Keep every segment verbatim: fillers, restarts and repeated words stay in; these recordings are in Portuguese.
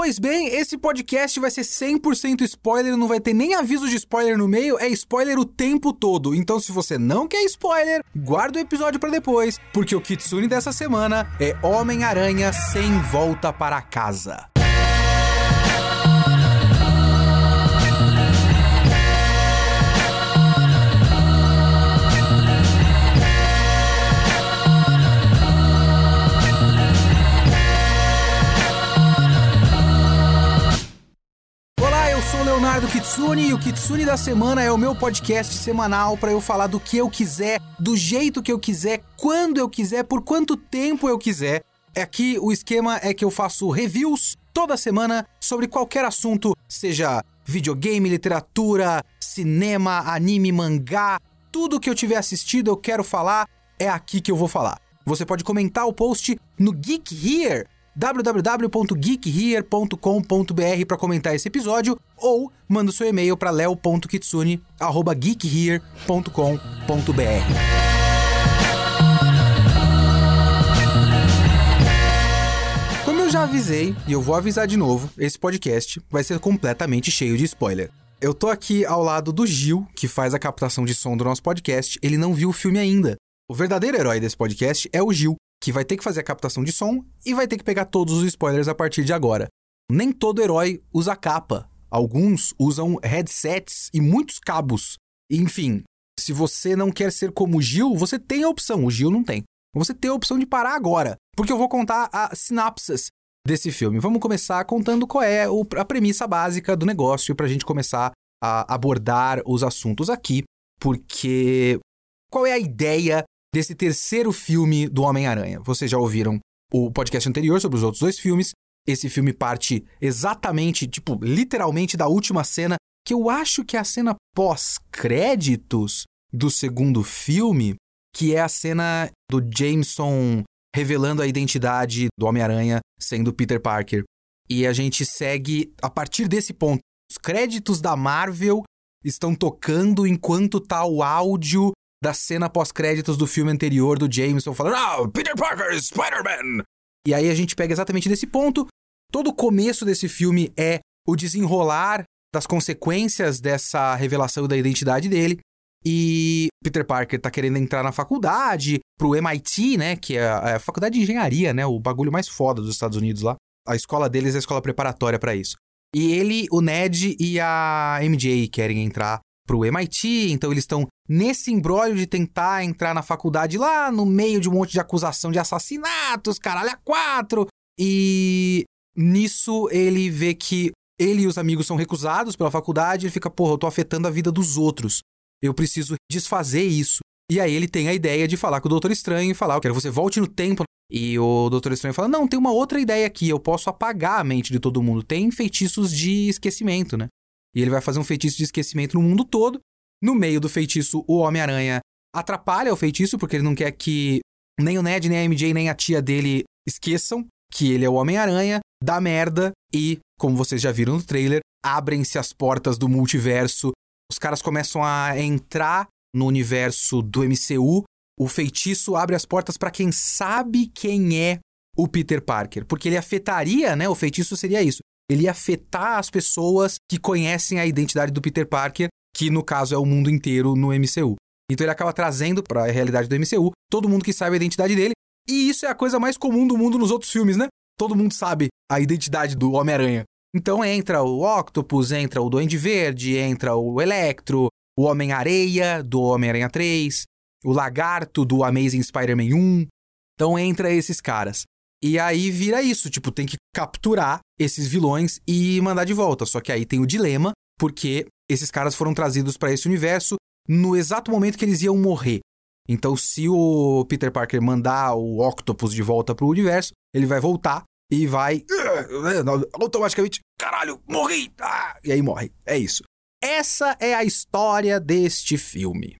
Pois bem, esse podcast vai ser cem por cento spoiler, não vai ter nem aviso de spoiler no meio, é spoiler o tempo todo. Então se você não quer spoiler, guarda o episódio pra depois, porque o Kitsune dessa semana é Homem-Aranha Sem Volta para Casa. Leonardo Kitsune, e o Kitsune da Semana é o meu podcast semanal para eu falar do que eu quiser, do jeito que eu quiser, quando eu quiser, por quanto tempo eu quiser. Aqui o esquema é que eu faço reviews toda semana sobre qualquer assunto, seja videogame, literatura, cinema, anime, mangá, tudo que eu tiver assistido eu quero falar, é aqui que eu vou falar. Você pode comentar o post no Geek Here, w w w ponto geek here ponto com ponto b r, para comentar esse episódio, ou manda o seu e-mail para leo ponto kitsune arroba geek here ponto com ponto b r. Como eu já avisei, e eu vou avisar de novo, esse podcast vai ser completamente cheio de spoiler. Eu tô aqui ao lado do Gil, que faz a captação de som do nosso podcast, ele não viu o filme ainda. O verdadeiro herói desse podcast é o Gil, que vai ter que fazer a captação de som e vai ter que pegar todos os spoilers a partir de agora. Nem todo herói usa capa. Alguns usam headsets e muitos cabos. Enfim, se você não quer ser como o Gil, você tem a opção. O Gil não tem. Você tem a opção de parar agora, porque eu vou contar as sinapses desse filme. Vamos começar contando qual é a premissa básica do negócio pra gente começar a abordar os assuntos aqui, porque qual é a ideia desse terceiro filme do Homem-Aranha? Vocês já ouviram o podcast anterior sobre os outros dois filmes. Esse filme parte exatamente, tipo, literalmente da última cena, que eu acho que é a cena pós-créditos do segundo filme, que é a cena do Jameson revelando a identidade do Homem-Aranha sendo Peter Parker. E a gente segue a partir desse ponto. Os créditos da Marvel estão tocando enquanto tá o áudio da cena pós-créditos do filme anterior do Jameson falando "Ah, Peter Parker, Spider-Man!" E aí a gente pega exatamente desse ponto. Todo o começo desse filme é o desenrolar das consequências dessa revelação da identidade dele. E Peter Parker tá querendo entrar na faculdade, pro M I T, né, que é a faculdade de engenharia, né, o bagulho mais foda dos Estados Unidos lá. A escola deles é a escola preparatória pra isso. E ele, o Ned e a M J querem entrar pro M I T, então eles estão nesse imbróglio de tentar entrar na faculdade lá, no meio de um monte de acusação de assassinatos, caralho, a quatro. E nisso ele vê que ele e os amigos são recusados pela faculdade, ele fica, porra, eu tô afetando a vida dos outros, eu preciso desfazer isso. E aí ele tem a ideia de falar com o Doutor Estranho e falar, eu quero que você volte no tempo. E o Doutor Estranho fala, não, tem uma outra ideia aqui, eu posso apagar a mente de todo mundo, tem feitiços de esquecimento, né? E ele vai fazer um feitiço de esquecimento no mundo todo. No meio do feitiço, o Homem-Aranha atrapalha o feitiço, porque ele não quer que nem o Ned, nem a M J, nem a tia dele esqueçam que ele é o Homem-Aranha, dá merda e, como vocês já viram no trailer, abrem-se as portas do multiverso. Os caras começam a entrar no universo do M C U. O feitiço abre as portas para quem sabe quem é o Peter Parker, porque ele afetaria, né? O feitiço seria isso. Ele ia afetar as pessoas que conhecem a identidade do Peter Parker, que no caso é o mundo inteiro no M C U. Então ele acaba trazendo para a realidade do M C U todo mundo que sabe a identidade dele, e isso é a coisa mais comum do mundo nos outros filmes, né? Todo mundo sabe a identidade do Homem-Aranha. Então entra o Octopus, entra o Duende Verde, entra o Electro, o Homem-Areia do Homem-Aranha três, o Lagarto do Amazing Spider-Man um. Então entra esses caras. E aí vira isso, tipo, tem que capturar esses vilões e mandar de volta. Só que aí tem o dilema, porque esses caras foram trazidos para esse universo no exato momento que eles iam morrer. Então, se o Peter Parker mandar o Octopus de volta pro universo, ele vai voltar e vai automaticamente, caralho, morri! Ah! E aí morre. É isso. Essa é a história deste filme.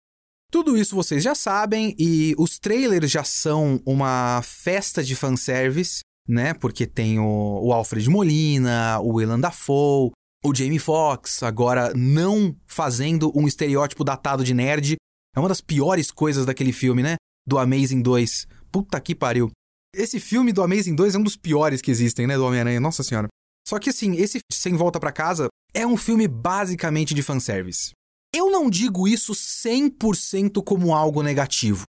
Tudo isso vocês já sabem, e os trailers já são uma festa de fanservice, né? Porque tem o, o Alfred Molina, o Willem Dafoe, o Jamie Foxx, agora não fazendo um estereótipo datado de nerd. É uma das piores coisas daquele filme, né? Do Amazing dois. Puta que pariu. Esse filme do Amazing dois é um dos piores que existem, né? Do Homem-Aranha, nossa senhora. Só que assim, esse Sem Volta Pra Casa é um filme basicamente de fanservice. Eu não digo isso cem por cento como algo negativo.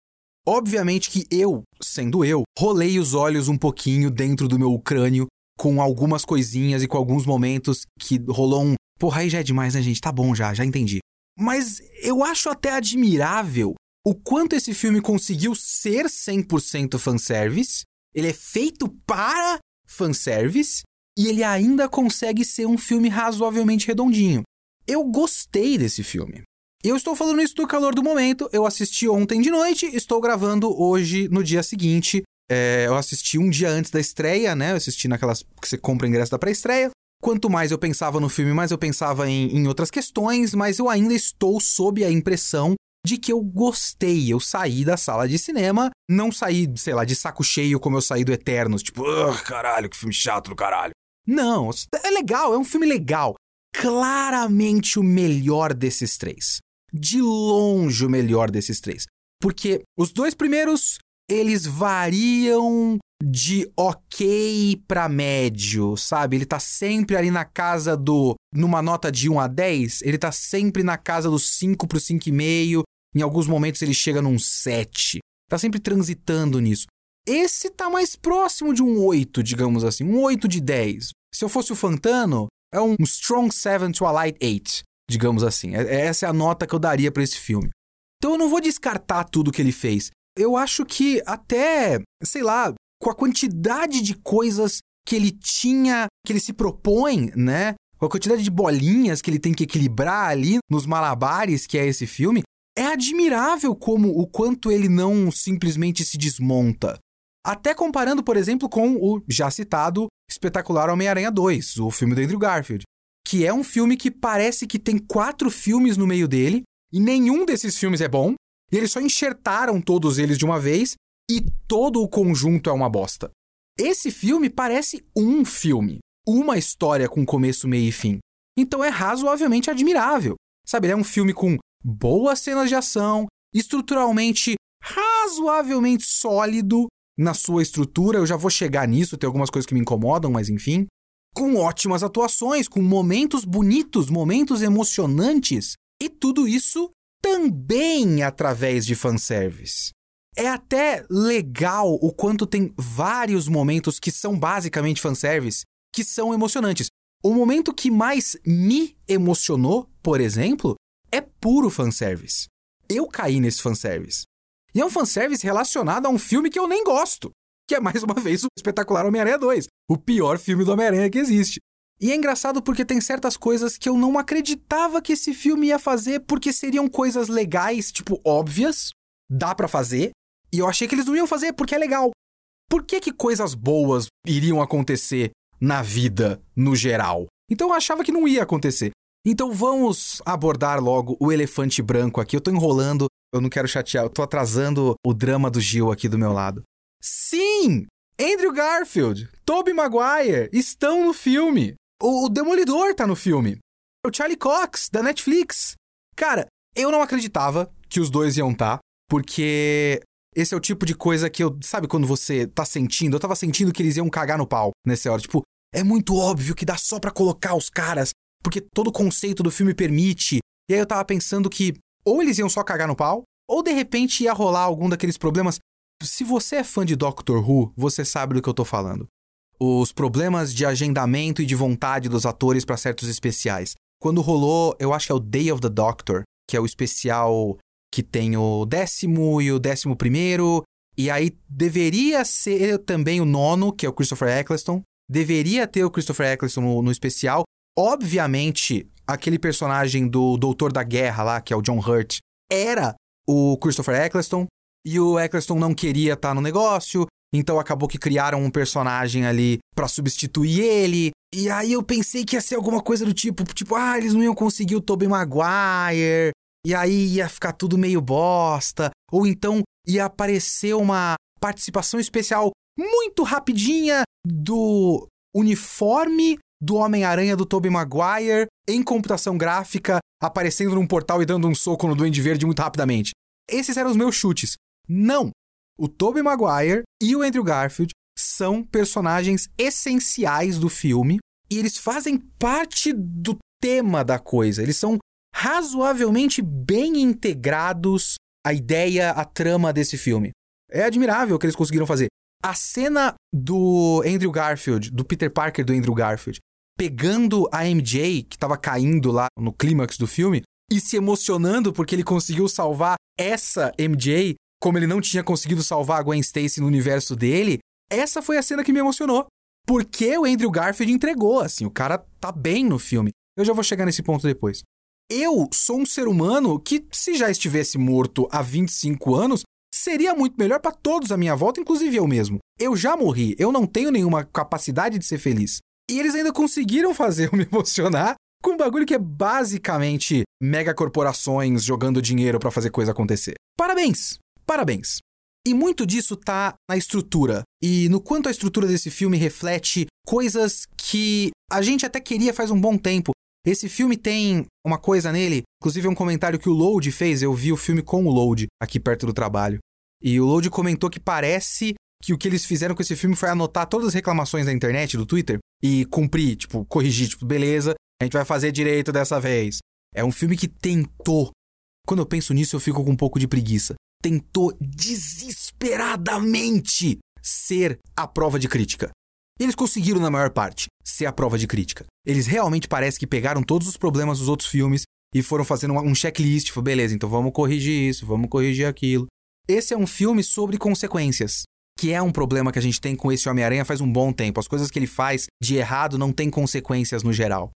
Obviamente que eu, sendo eu, rolei os olhos um pouquinho dentro do meu crânio com algumas coisinhas e com alguns momentos que rolou um... Porra, aí já é demais, né, gente? Tá bom já, já entendi. Mas eu acho até admirável o quanto esse filme conseguiu ser cem por cento fanservice, ele é feito para fanservice, e ele ainda consegue ser um filme razoavelmente redondinho. Eu gostei desse filme. Eu estou falando isso do calor do momento, eu assisti ontem de noite, estou gravando hoje no dia seguinte, é, eu assisti um dia antes da estreia, né, eu assisti naquelas que você compra ingresso da pré-estreia. Quanto mais eu pensava no filme, mais eu pensava em, em outras questões, mas eu ainda estou sob a impressão de que eu gostei, eu saí da sala de cinema, não saí, sei lá, de saco cheio como eu saí do Eternos, tipo, caralho, que filme chato do caralho. Não, é legal, é um filme legal. Claramente o melhor desses três. De longe o melhor desses três. Porque os dois primeiros, eles variam de ok pra médio, sabe? Ele tá sempre ali na casa do... Numa nota de um a dez, ele tá sempre na casa dos cinco pro cinco e meio. Em alguns momentos ele chega num sete. Tá sempre transitando nisso. Esse tá mais próximo de um oito, digamos assim. Um oito de dez. Se eu fosse o Fantano, é um Strong sete to a Light oito, digamos assim. Essa é a nota que eu daria pra esse filme. Então eu não vou descartar tudo que ele fez. Eu acho que até, sei lá, com a quantidade de coisas que ele tinha, que ele se propõe, né? Com a quantidade de bolinhas que ele tem que equilibrar ali nos malabares que é esse filme, é admirável como o quanto ele não simplesmente se desmonta. Até comparando, por exemplo, com o já citado espetacular Homem-Aranha dois, o filme do Andrew Garfield, que é um filme que parece que tem quatro filmes no meio dele, e nenhum desses filmes é bom, e eles só enxertaram todos eles de uma vez, e todo o conjunto é uma bosta. Esse filme parece um filme, uma história com começo, meio e fim. Então é razoavelmente admirável. Sabe, ele é um filme com boas cenas de ação, estruturalmente razoavelmente sólido na sua estrutura, eu já vou chegar nisso, tem algumas coisas que me incomodam, mas enfim. Com ótimas atuações, com momentos bonitos, momentos emocionantes, e tudo isso também através de fanservice. É até legal o quanto tem vários momentos que são basicamente fanservice, que são emocionantes. O momento que mais me emocionou, por exemplo, é puro fanservice. Eu caí nesse fanservice. E é um fanservice relacionado a um filme que eu nem gosto, que é mais uma vez o espetacular Homem-Aranha dois, o pior filme do Homem-Aranha que existe. E é engraçado porque tem certas coisas que eu não acreditava que esse filme ia fazer porque seriam coisas legais, tipo, óbvias, dá pra fazer, e eu achei que eles não iam fazer porque é legal. Por que que coisas boas iriam acontecer na vida, no geral? Então eu achava que não ia acontecer. Então vamos abordar logo o elefante branco aqui. Eu tô enrolando, eu não quero chatear, eu tô atrasando o drama do Gil aqui do meu lado. Sim! Andrew Garfield, Tobey Maguire estão no filme. O, o Demolidor tá no filme. O Charlie Cox, da Netflix. Cara, eu não acreditava que os dois iam estar, tá, porque esse é o tipo de coisa que eu... Sabe quando você tá sentindo? Eu tava sentindo que eles iam cagar no pau nessa hora. Tipo, é muito óbvio que dá só pra colocar os caras, porque todo o conceito do filme permite. E aí eu tava pensando que ou eles iam só cagar no pau, ou de repente ia rolar algum daqueles problemas. Se você é fã de Doctor Who, você sabe do que eu tô falando. Os problemas de agendamento e de vontade dos atores pra certos especiais. Quando rolou, eu acho que é o Day of the Doctor, que é o especial que tem o décimo e o décimo primeiro, e aí deveria ser também o nono, que é o Christopher Eccleston. Deveria ter o Christopher Eccleston no, no especial. Obviamente, aquele personagem do Doutor da Guerra lá, que é o John Hurt, era o Christopher Eccleston, e o Eccleston não queria estar no negócio, então acabou que criaram um personagem ali pra substituir ele, e aí eu pensei que ia ser alguma coisa do tipo, tipo, ah, eles não iam conseguir o Tobey Maguire, e aí ia ficar tudo meio bosta, ou então ia aparecer uma participação especial muito rapidinha do uniforme do Homem-Aranha do Tobey Maguire em computação gráfica, aparecendo num portal e dando um soco no Duende Verde muito rapidamente. Esses eram os meus chutes. Não! O Tobey Maguire e o Andrew Garfield são personagens essenciais do filme, e eles fazem parte do tema da coisa. Eles são razoavelmente bem integrados à ideia, à trama desse filme. É admirável o que eles conseguiram fazer. A cena do Andrew Garfield, do Peter Parker do Andrew Garfield, pegando a M J, que estava caindo lá no clímax do filme, e se emocionando porque ele conseguiu salvar essa M J, como ele não tinha conseguido salvar a Gwen Stacy no universo dele, essa foi a cena que me emocionou. Porque o Andrew Garfield entregou, assim, o cara tá bem no filme. Eu já vou chegar nesse ponto depois. Eu sou um ser humano que, se já estivesse morto há vinte e cinco anos, seria muito melhor pra todos à minha volta, inclusive eu mesmo. Eu já morri, eu não tenho nenhuma capacidade de ser feliz. E eles ainda conseguiram fazer eu me emocionar com um bagulho que é basicamente megacorporações jogando dinheiro pra fazer coisa acontecer. Parabéns! Parabéns! E muito disso tá na estrutura, e no quanto a estrutura desse filme reflete coisas que a gente até queria faz um bom tempo. Esse filme tem uma coisa nele, inclusive um comentário que o Load fez, eu vi o filme com o Load aqui perto do trabalho, e o Load comentou que parece que o que eles fizeram com esse filme foi anotar todas as reclamações da internet, do Twitter, e cumprir, tipo, corrigir, tipo, beleza, a gente vai fazer direito dessa vez. É um filme que tentou. Quando eu penso nisso, eu fico com um pouco de preguiça. Tentou desesperadamente ser a prova de crítica. Eles conseguiram, na maior parte, ser a prova de crítica. Eles realmente parece que pegaram todos os problemas dos outros filmes e foram fazendo um checklist, tipo, beleza, então vamos corrigir isso, vamos corrigir aquilo. Esse é um filme sobre consequências, que é um problema que a gente tem com esse Homem-Aranha faz um bom tempo. As coisas que ele faz de errado não têm consequências no geral.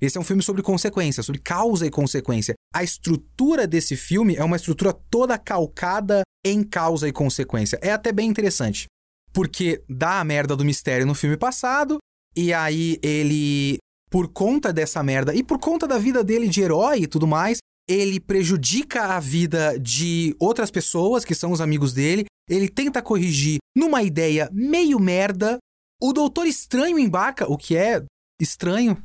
Esse é um filme sobre consequência, sobre causa e consequência. A estrutura desse filme é uma estrutura toda calcada em causa e consequência. É até bem interessante, porque dá a merda do mistério no filme passado, e aí ele, por conta dessa merda, e por conta da vida dele de herói e tudo mais, ele prejudica a vida de outras pessoas, que são os amigos dele, ele tenta corrigir numa ideia meio merda, o Doutor Estranho embarca, o que é estranho...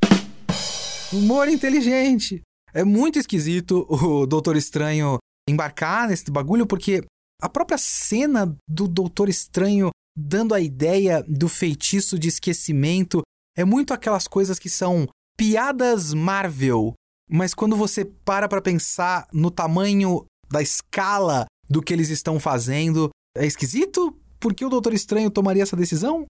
Humor inteligente. É muito esquisito o Doutor Estranho embarcar nesse bagulho, porque a própria cena do Doutor Estranho dando a ideia do feitiço de esquecimento é muito aquelas coisas que são piadas Marvel, mas quando você para pra pensar no tamanho da escala do que eles estão fazendo, é esquisito? Por que o Doutor Estranho tomaria essa decisão?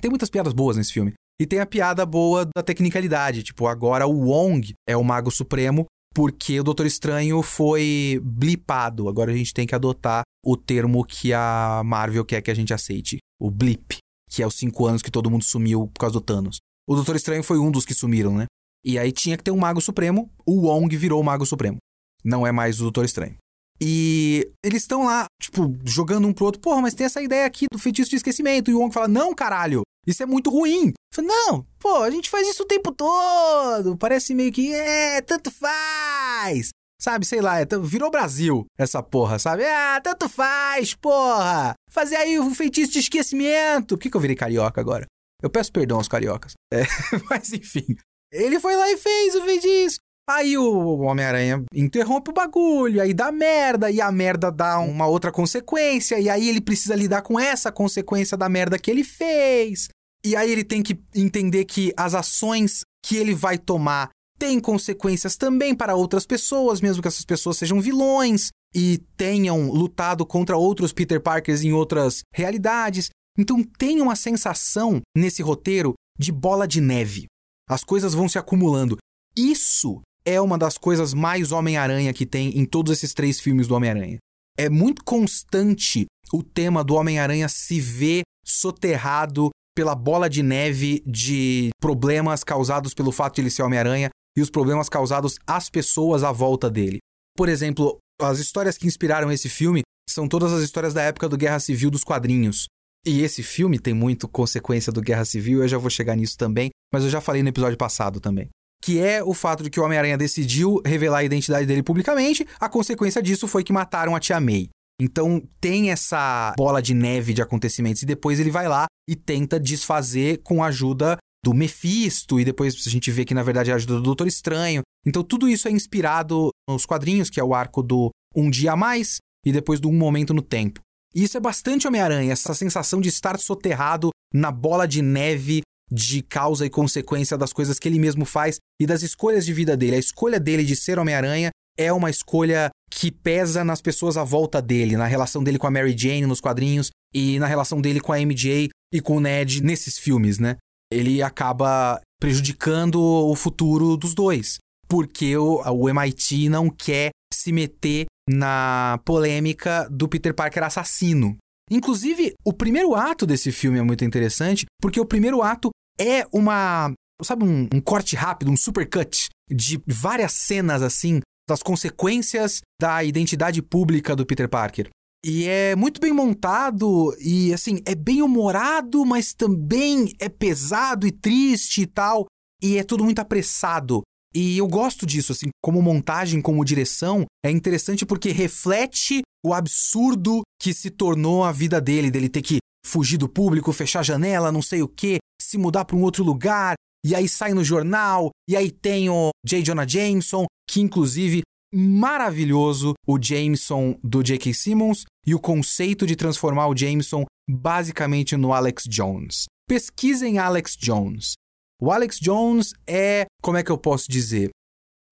Tem muitas piadas boas nesse filme. E tem a piada boa da tecnicalidade, tipo, agora o Wong é o Mago Supremo porque o Doutor Estranho foi blipado. Agora a gente tem que adotar o termo que a Marvel quer que a gente aceite, o blip, que é os cinco anos que todo mundo sumiu por causa do Thanos. O Doutor Estranho foi um dos que sumiram, né? E aí tinha que ter um Mago Supremo, o Wong virou o Mago Supremo. Não é mais o Doutor Estranho. E eles estão lá, tipo, jogando um pro outro, porra, mas tem essa ideia aqui do feitiço de esquecimento. E o Wong fala, não, caralho, isso é muito ruim. Fala, não, pô, a gente faz isso o tempo todo. Parece meio que, é, tanto faz. Sabe, sei lá, é, virou Brasil essa porra, sabe? Ah, tanto faz, porra. Fazer aí o feitiço de esquecimento. Por que, que eu virei carioca agora? Eu peço perdão aos cariocas. É, mas enfim, ele foi lá e fez o feitiço. Aí o Homem-Aranha interrompe o bagulho, aí dá merda, e a merda dá uma outra consequência, e aí ele precisa lidar com essa consequência da merda que ele fez. E aí ele tem que entender que as ações que ele vai tomar têm consequências também para outras pessoas, mesmo que essas pessoas sejam vilões e tenham lutado contra outros Peter Parkers em outras realidades. Então tem uma sensação nesse roteiro de bola de neve. As coisas vão se acumulando. Isso é uma das coisas mais Homem-Aranha que tem em todos esses três filmes do Homem-Aranha. É muito constante o tema do Homem-Aranha se ver soterrado pela bola de neve de problemas causados pelo fato de ele ser Homem-Aranha e os problemas causados às pessoas à volta dele. Por exemplo, as histórias que inspiraram esse filme são todas as histórias da época do Guerra Civil dos quadrinhos. E esse filme tem muito consequência do Guerra Civil, eu já vou chegar nisso também, mas eu já falei no episódio passado também. Que é o fato de que o Homem-Aranha decidiu revelar a identidade dele publicamente, a consequência disso foi que mataram a Tia May. Então tem essa bola de neve de acontecimentos, e depois ele vai lá e tenta desfazer com a ajuda do Mephisto, e depois a gente vê que na verdade é a ajuda do Doutor Estranho. Então tudo isso é inspirado nos quadrinhos, que é o arco do Um Dia a Mais, e depois do Um Momento no Tempo. E isso é bastante Homem-Aranha, essa sensação de estar soterrado na bola de neve de causa e consequência das coisas que ele mesmo faz e das escolhas de vida dele. A escolha dele de ser Homem-Aranha é uma escolha que pesa nas pessoas à volta dele, na relação dele com a Mary Jane nos quadrinhos e na relação dele com a M J e com o Ned nesses filmes, né? Ele acaba prejudicando o futuro dos dois, porque o, o M I T não quer se meter na polêmica do Peter Parker assassino. Inclusive, o primeiro ato desse filme é muito interessante, porque o primeiro ato é uma... Sabe, um, um corte rápido, um supercut de várias cenas, assim, das consequências da identidade pública do Peter Parker. E é muito bem montado e, assim, é bem humorado, mas também é pesado e triste e tal. E é tudo muito apressado. E eu gosto disso, assim, como montagem, como direção, é interessante porque reflete o absurdo que se tornou a vida dele, dele ter que fugir do público, fechar a janela, não sei o quê, se mudar para um outro lugar, e aí sai no jornal, e aí tem o J. Jonah Jameson, que inclusive, maravilhoso, o Jameson do J K. Simmons, e o conceito de transformar o Jameson basicamente no Alex Jones. Pesquisem Alex Jones. O Alex Jones é, como é que eu posso dizer,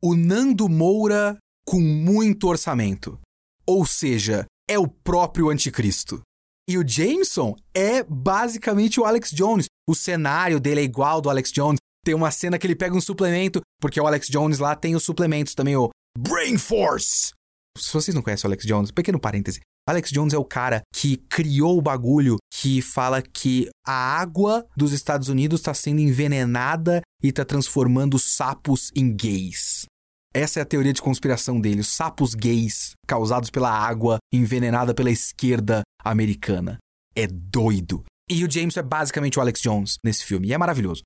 o Nando Moura com muito orçamento. Ou seja, é o próprio anticristo. E o Jameson é basicamente o Alex Jones. O cenário dele é igual ao do Alex Jones. Tem uma cena que ele pega um suplemento, porque o Alex Jones lá tem os suplementos também, o Brain Force. Se vocês não conhecem o Alex Jones, pequeno parêntese. Alex Jones é o cara que criou o bagulho que fala que a água dos Estados Unidos está sendo envenenada e está transformando sapos em gays. Essa é a teoria de conspiração dele, os sapos gays causados pela água envenenada pela esquerda americana. É doido. E o Jameson é basicamente o Alex Jones nesse filme, e é maravilhoso.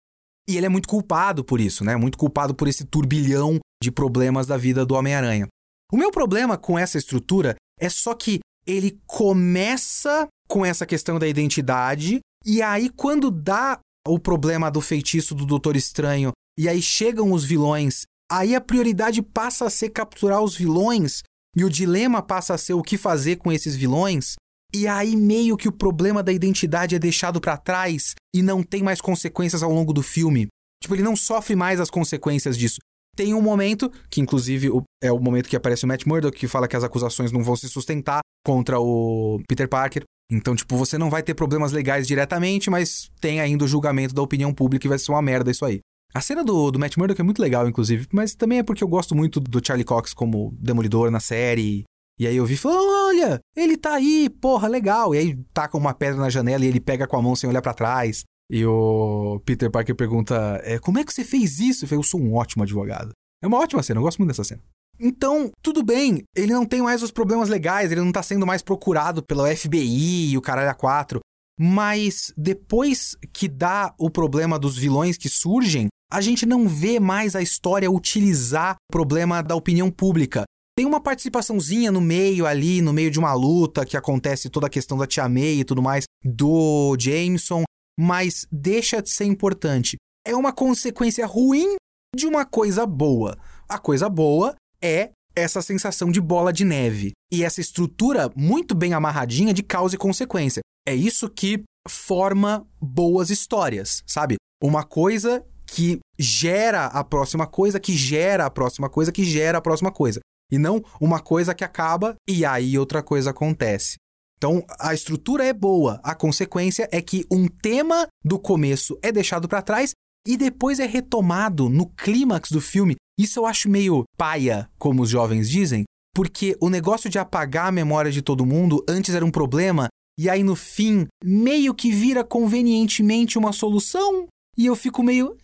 E ele é muito culpado por isso, né? Muito culpado por esse turbilhão de problemas da vida do Homem-Aranha. O meu problema com essa estrutura é só que ele começa com essa questão da identidade, e aí quando dá o problema do feitiço do Doutor Estranho, e aí chegam os vilões, aí a prioridade passa a ser capturar os vilões, e o dilema passa a ser o que fazer com esses vilões, e aí meio que o problema da identidade é deixado pra trás, e não tem mais consequências ao longo do filme. Tipo, ele não sofre mais as consequências disso. Tem um momento, que inclusive é o momento que aparece o Matt Murdock, que fala que as acusações não vão se sustentar contra o Peter Parker. Então, tipo, você não vai ter problemas legais diretamente, mas tem ainda o julgamento da opinião pública e vai ser uma merda isso aí. A cena do, do Matt Murdock é muito legal, inclusive, mas também é porque eu gosto muito do Charlie Cox como Demolidor na série. E aí eu vi e falei, olha, ele tá aí, porra, legal. E aí taca uma pedra na janela e ele pega com a mão sem olhar pra trás. E o Peter Parker pergunta, é, como é que você fez isso? Eu falei, eu sou um ótimo advogado. É uma ótima cena, eu gosto muito dessa cena. Então, tudo bem, ele não tem mais os problemas legais, ele não tá sendo mais procurado pela F B I e o caralho a quatro. Mas depois que dá o problema dos vilões que surgem, a gente não vê mais a história utilizar o problema da opinião pública. Tem uma participaçãozinha no meio ali, no meio de uma luta que acontece toda a questão da Tia May e tudo mais, do Jameson, mas deixa de ser importante. É uma consequência ruim de uma coisa boa. A coisa boa é essa sensação de bola de neve. E essa estrutura muito bem amarradinha de causa e consequência. É isso que forma boas histórias, sabe? Uma coisa que gera a próxima coisa, que gera a próxima coisa, que gera a próxima coisa. E não uma coisa que acaba e aí outra coisa acontece. Então, a estrutura é boa, a consequência é que um tema do começo é deixado pra trás e depois é retomado no clímax do filme. Isso eu acho meio paia, como os jovens dizem, porque o negócio de apagar a memória de todo mundo antes era um problema e aí no fim meio que vira convenientemente uma solução e eu fico meio,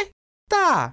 é, tá,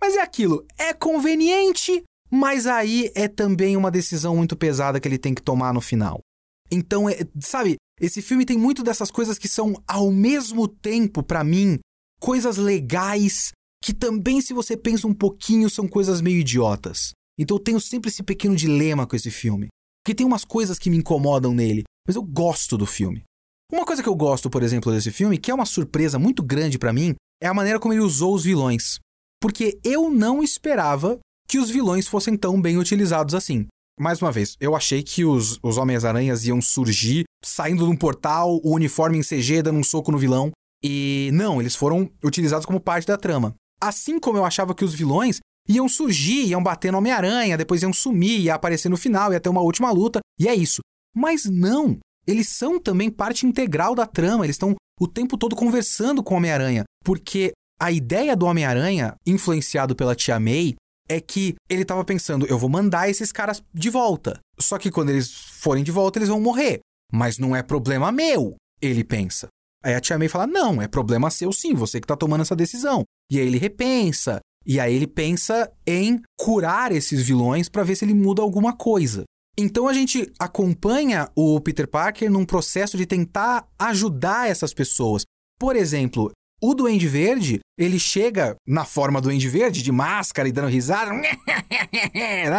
mas é aquilo, é conveniente, mas aí é também uma decisão muito pesada que ele tem que tomar no final. Então, é, sabe, esse filme tem muito dessas coisas que são, ao mesmo tempo, pra mim, coisas legais, que também, se você pensa um pouquinho, são coisas meio idiotas. Então eu tenho sempre esse pequeno dilema com esse filme. Porque tem umas coisas que me incomodam nele, mas eu gosto do filme. Uma coisa que eu gosto, por exemplo, desse filme, que é uma surpresa muito grande pra mim, é a maneira como ele usou os vilões. Porque eu não esperava que os vilões fossem tão bem utilizados assim. Mais uma vez, eu achei que os, os Homens-Aranhas iam surgir, saindo de um portal, o uniforme em C G dando um soco no vilão, E não, eles foram utilizados como parte da trama. Assim como eu achava que os vilões iam surgir, iam bater no Homem-Aranha, depois iam sumir, ia aparecer no final, ia ter uma última luta, e é isso. Mas não, eles são também parte integral da trama, eles estão o tempo todo conversando com o Homem-Aranha, porque a ideia do Homem-Aranha, influenciado pela Tia May, é que ele tava pensando, eu vou mandar esses caras de volta, só que quando eles forem de volta eles vão morrer, mas não é problema meu, ele pensa. Aí a Tia May fala, não, é problema seu sim, você que tá tomando essa decisão. E aí ele repensa, e aí ele pensa em curar esses vilões pra ver se ele muda alguma coisa. Então a gente acompanha o Peter Parker num processo de tentar ajudar essas pessoas. Por exemplo, o Duende Verde, ele chega na forma do Duende Verde, de máscara e dando risada,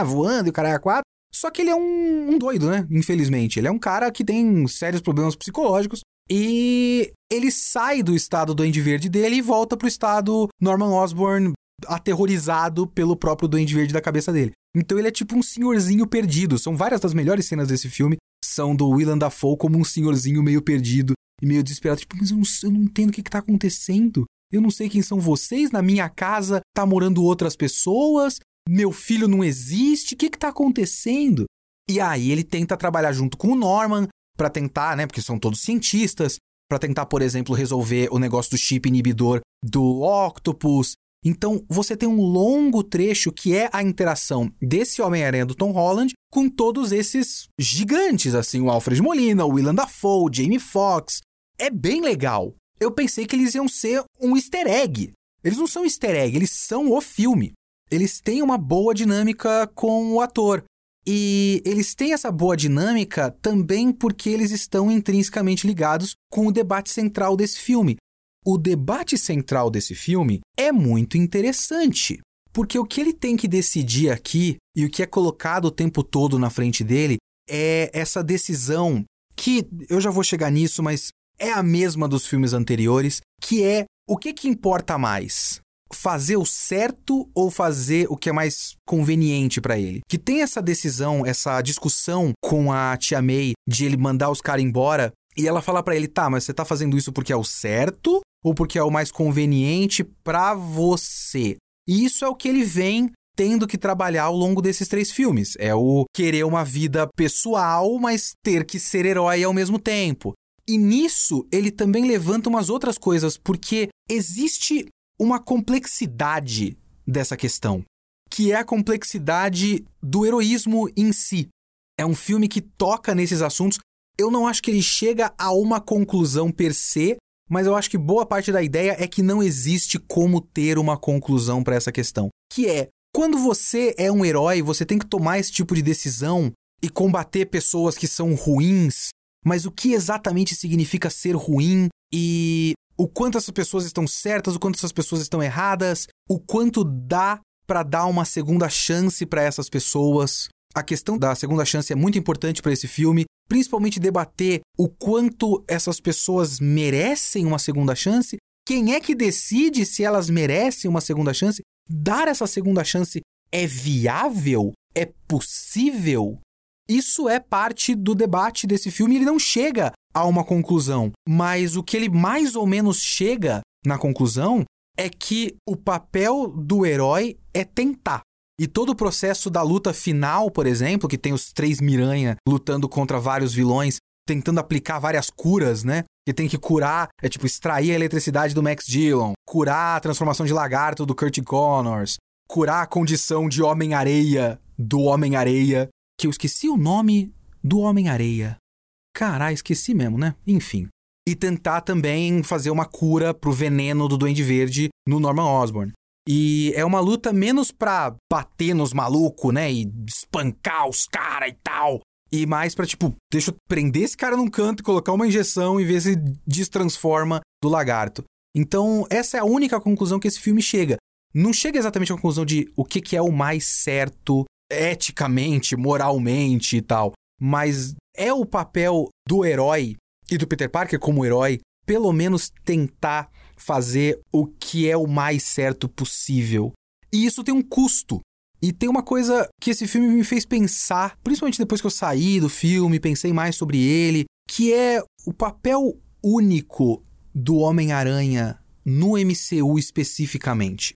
voando e o caralho a quatro. Só que ele é um, um doido, né? Infelizmente. Ele é um cara que tem sérios problemas psicológicos. E ele sai do estado Duende Verde dele e volta pro estado Norman Osborn, aterrorizado pelo próprio Duende Verde da cabeça dele. Então ele é tipo um senhorzinho perdido. São várias das melhores cenas desse filme, são do Willem Dafoe como um senhorzinho meio perdido e meio desesperado. Tipo, mas eu não, eu não entendo o que, que tá acontecendo. Eu não sei quem são vocês, na minha casa tá morando outras pessoas, meu filho não existe, o que que tá acontecendo? E aí ele tenta trabalhar junto com o Norman, pra tentar, né, porque são todos cientistas, pra tentar, por exemplo, resolver o negócio do chip inibidor do Octopus. Então, você tem um longo trecho que é a interação desse Homem-Aranha do Tom Holland com todos esses gigantes, assim, o Alfred Molina, o Willem Dafoe, o Jamie Foxx. É bem legal. Eu pensei que eles iam ser um easter egg. Eles não são easter egg, eles são o filme. Eles têm uma boa dinâmica com o ator. E eles têm essa boa dinâmica também porque eles estão intrinsecamente ligados com o debate central desse filme. O debate central desse filme é muito interessante, porque o que ele tem que decidir aqui e o que é colocado o tempo todo na frente dele é essa decisão que, eu já vou chegar nisso, mas é a mesma dos filmes anteriores, que é o que que importa mais? Fazer o certo ou fazer o que é mais conveniente pra ele. Que tem essa decisão, essa discussão com a Tia May de ele mandar os caras embora e ela falar pra ele, tá, mas você tá fazendo isso porque é o certo ou porque é o mais conveniente pra você? E isso é o que ele vem tendo que trabalhar ao longo desses três filmes. É o querer uma vida pessoal, mas ter que ser herói ao mesmo tempo. E nisso, ele também levanta umas outras coisas, porque existe uma complexidade dessa questão, que é a complexidade do heroísmo em si. É um filme que toca nesses assuntos. Eu não acho que ele chega a uma conclusão per se, mas eu acho que boa parte da ideia é que não existe como ter uma conclusão para essa questão, que é, quando você é um herói, você tem que tomar esse tipo de decisão e combater pessoas que são ruins, mas o que exatamente significa ser ruim e o quanto essas pessoas estão certas, o quanto essas pessoas estão erradas, o quanto dá pra dar uma segunda chance pra essas pessoas. A questão da segunda chance é muito importante pra esse filme, principalmente debater o quanto essas pessoas merecem uma segunda chance, quem é que decide se elas merecem uma segunda chance, dar essa segunda chance é viável? É possível? Isso é parte do debate desse filme e ele não chega a uma conclusão, mas o que ele mais ou menos chega na conclusão é que o papel do herói é tentar. E todo o processo da luta final, por exemplo, que tem os três Miranha lutando contra vários vilões, tentando aplicar várias curas, né? Que tem que curar, é tipo extrair a eletricidade do Max Dillon, curar a transformação de lagarto do Kurt Connors, curar a condição de Homem-Areia do Homem-Areia, que eu esqueci o nome do Homem-Areia. Caralho, esqueci mesmo, né? Enfim. E tentar também fazer uma cura pro veneno do Duende Verde no Norman Osborn. E é uma luta menos pra bater nos malucos, né? E espancar os caras e tal. E mais pra, tipo, deixa eu prender esse cara num canto e colocar uma injeção e ver se destransforma do lagarto. Então, essa é a única conclusão que esse filme chega. Não chega exatamente à conclusão de o que, que é o mais certo eticamente, moralmente e tal, mas é o papel do herói e do Peter Parker como herói pelo menos tentar fazer o que é o mais certo possível. E isso tem um custo. E tem uma coisa que esse filme me fez pensar, principalmente depois que eu saí do filme, pensei mais sobre ele, que é o papel único do Homem-Aranha no M C U especificamente.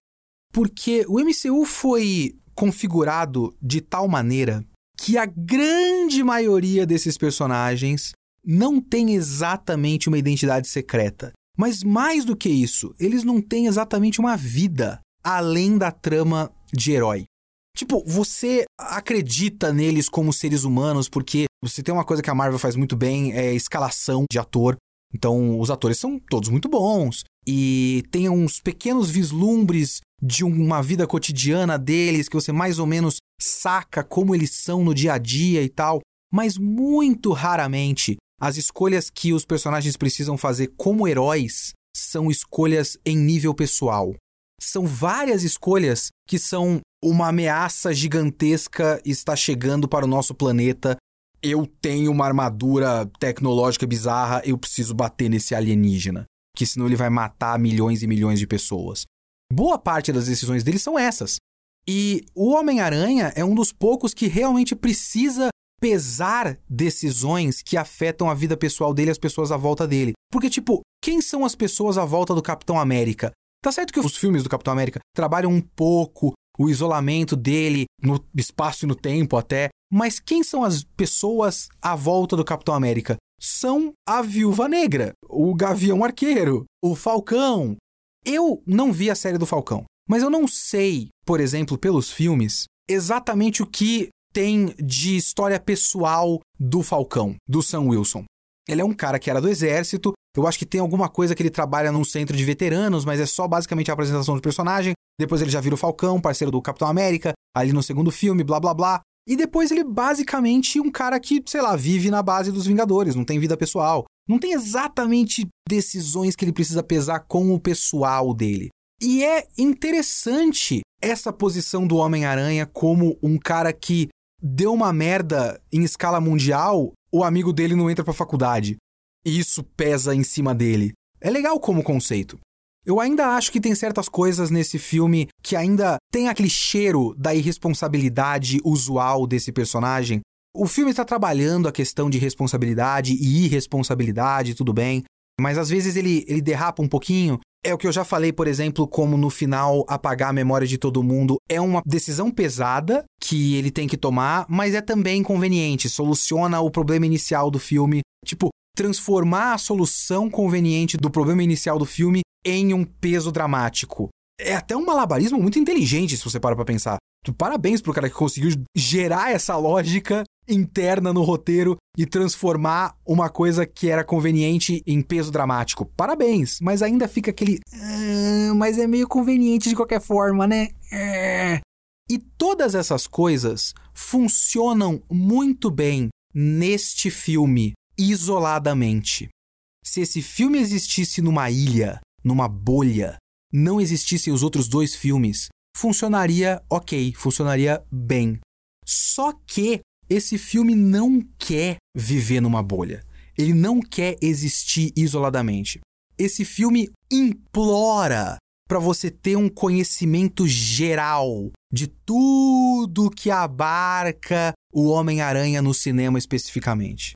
Porque o M C U foi configurado de tal maneira que a grande maioria desses personagens não tem exatamente uma identidade secreta. Mas mais do que isso, eles não têm exatamente uma vida além da trama de herói. Tipo, você acredita neles como seres humanos porque você tem uma coisa que a Marvel faz muito bem, é escalação de ator. Então, os atores são todos muito bons e tem uns pequenos vislumbres de uma vida cotidiana deles que você mais ou menos saca como eles são no dia a dia e tal. Mas muito raramente as escolhas que os personagens precisam fazer como heróis são escolhas em nível pessoal. São várias escolhas que são uma ameaça gigantesca está chegando para o nosso planeta. Eu tenho uma armadura tecnológica bizarra, eu preciso bater nesse alienígena, que senão ele vai matar milhões e milhões de pessoas. Boa parte das decisões dele são essas. E o Homem-Aranha é um dos poucos que realmente precisa pesar decisões que afetam a vida pessoal dele e as pessoas à volta dele. Porque, tipo, quem são as pessoas à volta do Capitão América? Tá certo que os filmes do Capitão América trabalham um pouco o isolamento dele no espaço e no tempo até, mas quem são as pessoas à volta do Capitão América? São a Viúva Negra, o Gavião Arqueiro, o Falcão. Eu não vi a série do Falcão, mas eu não sei, por exemplo, pelos filmes, exatamente o que tem de história pessoal do Falcão, do Sam Wilson. Ele é um cara que era do exército, eu acho que tem alguma coisa que ele trabalha num centro de veteranos, mas é só basicamente a apresentação do personagem. Depois ele já vira o Falcão, parceiro do Capitão América, ali no segundo filme, blá blá blá. E depois ele basicamente é um cara que, sei lá, vive na base dos Vingadores, não tem vida pessoal. Não tem exatamente decisões que ele precisa pesar com o pessoal dele. E é interessante essa posição do Homem-Aranha como um cara que deu uma merda em escala mundial, o amigo dele não entra pra faculdade. E isso pesa em cima dele. É legal como conceito. Eu ainda acho que tem certas coisas nesse filme que ainda tem aquele cheiro da irresponsabilidade usual desse personagem. O filme está trabalhando a questão de responsabilidade e irresponsabilidade, tudo bem. Mas às vezes ele, ele derrapa um pouquinho. É o que eu já falei, por exemplo, como no final apagar a memória de todo mundo é uma decisão pesada que ele tem que tomar, mas é também conveniente, soluciona o problema inicial do filme. Tipo, transformar a solução conveniente do problema inicial do filme em um peso dramático. É até um malabarismo muito inteligente, se você para pra pensar. Parabéns pro cara que conseguiu gerar essa lógica interna no roteiro e transformar uma coisa que era conveniente em peso dramático. Parabéns, mas ainda fica aquele... Ah, mas é meio conveniente de qualquer forma, né? Ah. E todas essas coisas funcionam muito bem neste filme, isoladamente. Se esse filme existisse numa ilha, numa bolha, não existissem os outros dois filmes, funcionaria ok, funcionaria bem. Só que esse filme não quer viver numa bolha. Ele não quer existir isoladamente. Esse filme implora para você ter um conhecimento geral de tudo que abarca o Homem-Aranha no cinema especificamente.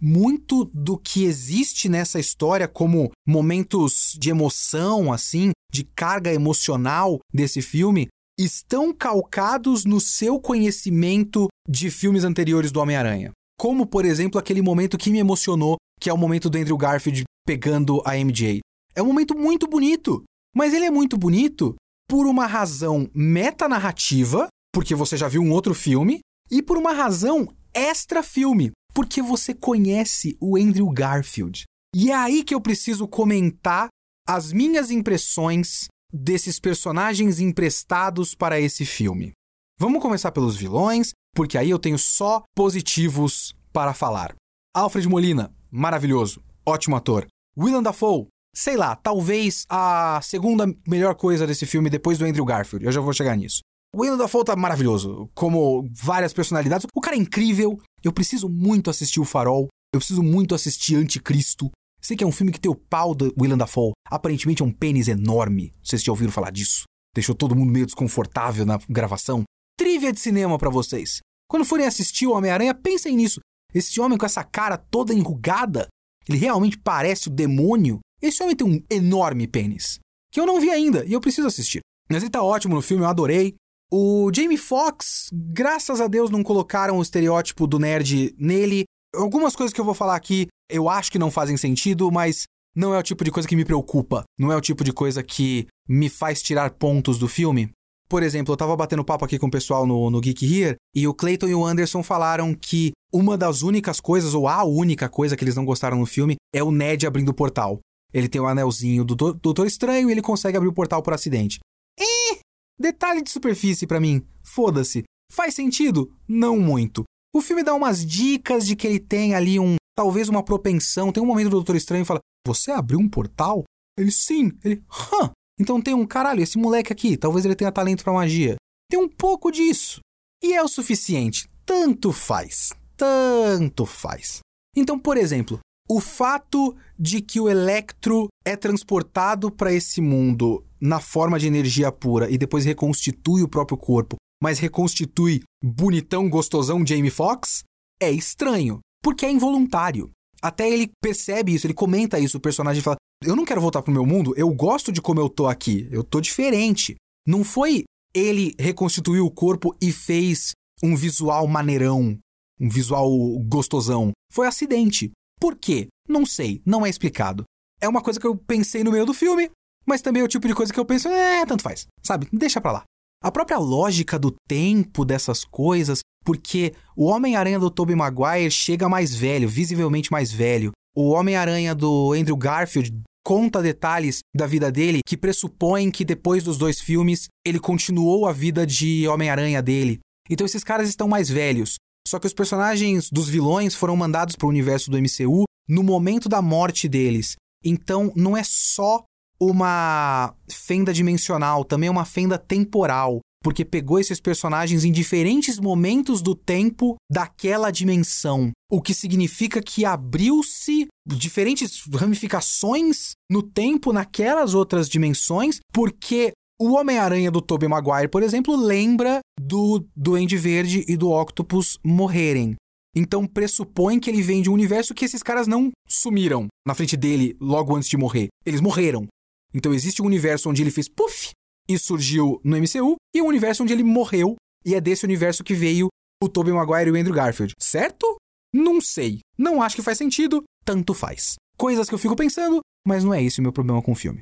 Muito do que existe nessa história como momentos de emoção, assim, de carga emocional desse filme, estão calcados no seu conhecimento de filmes anteriores do Homem-Aranha. Como, por exemplo, aquele momento que me emocionou, que é o momento do Andrew Garfield pegando a M J. É um momento muito bonito, mas ele é muito bonito por uma razão metanarrativa, porque você já viu um outro filme, e por uma razão extra-filme. Porque você conhece o Andrew Garfield. E é aí que eu preciso comentar as minhas impressões desses personagens emprestados para esse filme. Vamos começar pelos vilões, porque aí eu tenho só positivos para falar. Alfred Molina, maravilhoso, ótimo ator. Willem Dafoe, sei lá, talvez a segunda melhor coisa desse filme depois do Andrew Garfield. Eu já vou chegar nisso. O Willem Dafoe tá maravilhoso, como várias personalidades. O cara é incrível. Eu preciso muito assistir O Farol. Eu preciso muito assistir Anticristo. Sei que é um filme que tem o pau do Willem Dafoe. Aparentemente é um pênis enorme. Vocês já ouviram falar disso? Deixou todo mundo meio desconfortável na gravação. Trivia de cinema pra vocês. Quando forem assistir o Homem-Aranha, pensem nisso. Esse homem com essa cara toda enrugada, ele realmente parece o demônio Esse homem tem um enorme pênis, que eu não vi ainda e eu preciso assistir. Mas ele tá ótimo no filme, eu adorei. O Jamie Foxx, graças a Deus, não colocaram o estereótipo do nerd nele. Algumas coisas que eu vou falar aqui, eu acho que não fazem sentido, mas não é o tipo de coisa que me preocupa. Não é o tipo de coisa que me faz tirar pontos do filme. Por exemplo, eu tava batendo papo aqui com o pessoal no, no Geek Here, e o Clayton e o Anderson falaram que uma das únicas coisas, ou a única coisa que eles não gostaram no filme, é o Ned abrindo o portal. Ele tem o um anelzinho do Doutor Estranho e ele consegue abrir o portal por acidente. E detalhe de superfície pra mim. Foda-se. Faz sentido? Não muito. O filme dá umas dicas de que ele tem ali um... Talvez uma propensão. Tem um momento do Doutor Estranho e fala... Você abriu um portal? Ele, sim. Ele, hã? Então tem um caralho, esse moleque aqui, talvez ele tenha talento pra magia. Tem um pouco disso. E é o suficiente. Tanto faz. Tanto faz. Então, por exemplo, o fato de que o Electro é transportado pra esse mundo na forma de energia pura e depois reconstitui o próprio corpo, mas reconstitui bonitão, gostosão Jamie Foxx, é estranho, porque é involuntário. Até ele percebe isso, ele comenta isso, o personagem fala, eu não quero voltar pro meu mundo, eu gosto de como eu tô aqui, eu tô diferente. Não foi ele reconstituiu o corpo e fez um visual maneirão, um visual gostosão. Foi acidente. Por quê? Não sei, não é explicado. É uma coisa que eu pensei no meio do filme, mas também é o tipo de coisa que eu penso, é, tanto faz, sabe? Deixa pra lá. A própria lógica do tempo dessas coisas, porque o Homem-Aranha do Tobey Maguire chega mais velho, visivelmente mais velho. O Homem-Aranha do Andrew Garfield conta detalhes da vida dele que pressupõem que depois dos dois filmes ele continuou a vida de Homem-Aranha dele. Então esses caras estão mais velhos. Só que os personagens dos vilões foram mandados para o universo do M C U no momento da morte deles. Então não é só uma fenda dimensional, também é uma fenda temporal, porque pegou esses personagens em diferentes momentos do tempo daquela dimensão, o que significa que abriu-se diferentes ramificações no tempo naquelas outras dimensões, porque o Homem-Aranha do Tobey Maguire, por exemplo, lembra do Duende Verde e do Octopus morrerem. Então pressupõe que ele vem de um universo que esses caras não sumiram na frente dele logo antes de morrer. Eles morreram. Então existe um universo onde ele fez puff e surgiu no M C U, e um universo onde ele morreu, e é desse universo que veio o Tobey Maguire e o Andrew Garfield, certo? Não sei, não acho que faz sentido, tanto faz. Coisas que eu fico pensando, mas não é esse o meu problema com o filme.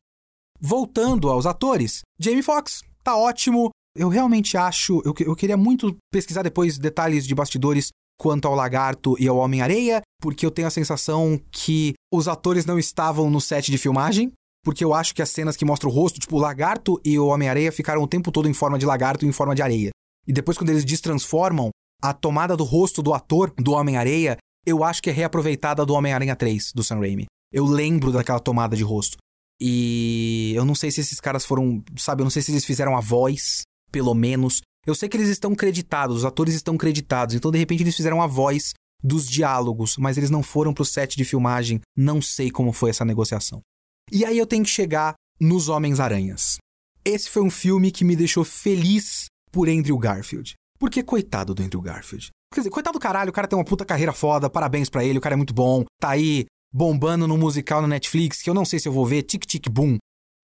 Voltando aos atores, Jamie Foxx tá ótimo, eu realmente acho, eu, eu queria muito pesquisar depois detalhes de bastidores quanto ao Lagarto e ao Homem-Areia, porque eu tenho a sensação que os atores não estavam no set de filmagem, porque eu acho que as cenas que mostram o rosto, tipo o Lagarto e o Homem-Areia, ficaram o tempo todo em forma de lagarto e em forma de areia. E depois, quando eles destransformam, a tomada do rosto do ator do Homem-Areia, eu acho que é reaproveitada do Homem-Aranha três, do Sam Raimi. Eu lembro daquela tomada de rosto. E eu não sei se esses caras foram, sabe, eu não sei se eles fizeram a voz, pelo menos. Eu sei que eles estão creditados, os atores estão creditados, então de repente eles fizeram a voz dos diálogos, mas eles não foram pro set de filmagem, não sei como foi essa negociação. E aí eu tenho que chegar nos Homens-Aranhas. Esse foi um filme que me deixou feliz por Andrew Garfield. Porque coitado do Andrew Garfield. Quer dizer, coitado do caralho, o cara tem uma puta carreira foda, parabéns pra ele, o cara é muito bom. Tá aí, bombando no musical na Netflix, que eu não sei se eu vou ver, Tic Tic Boom.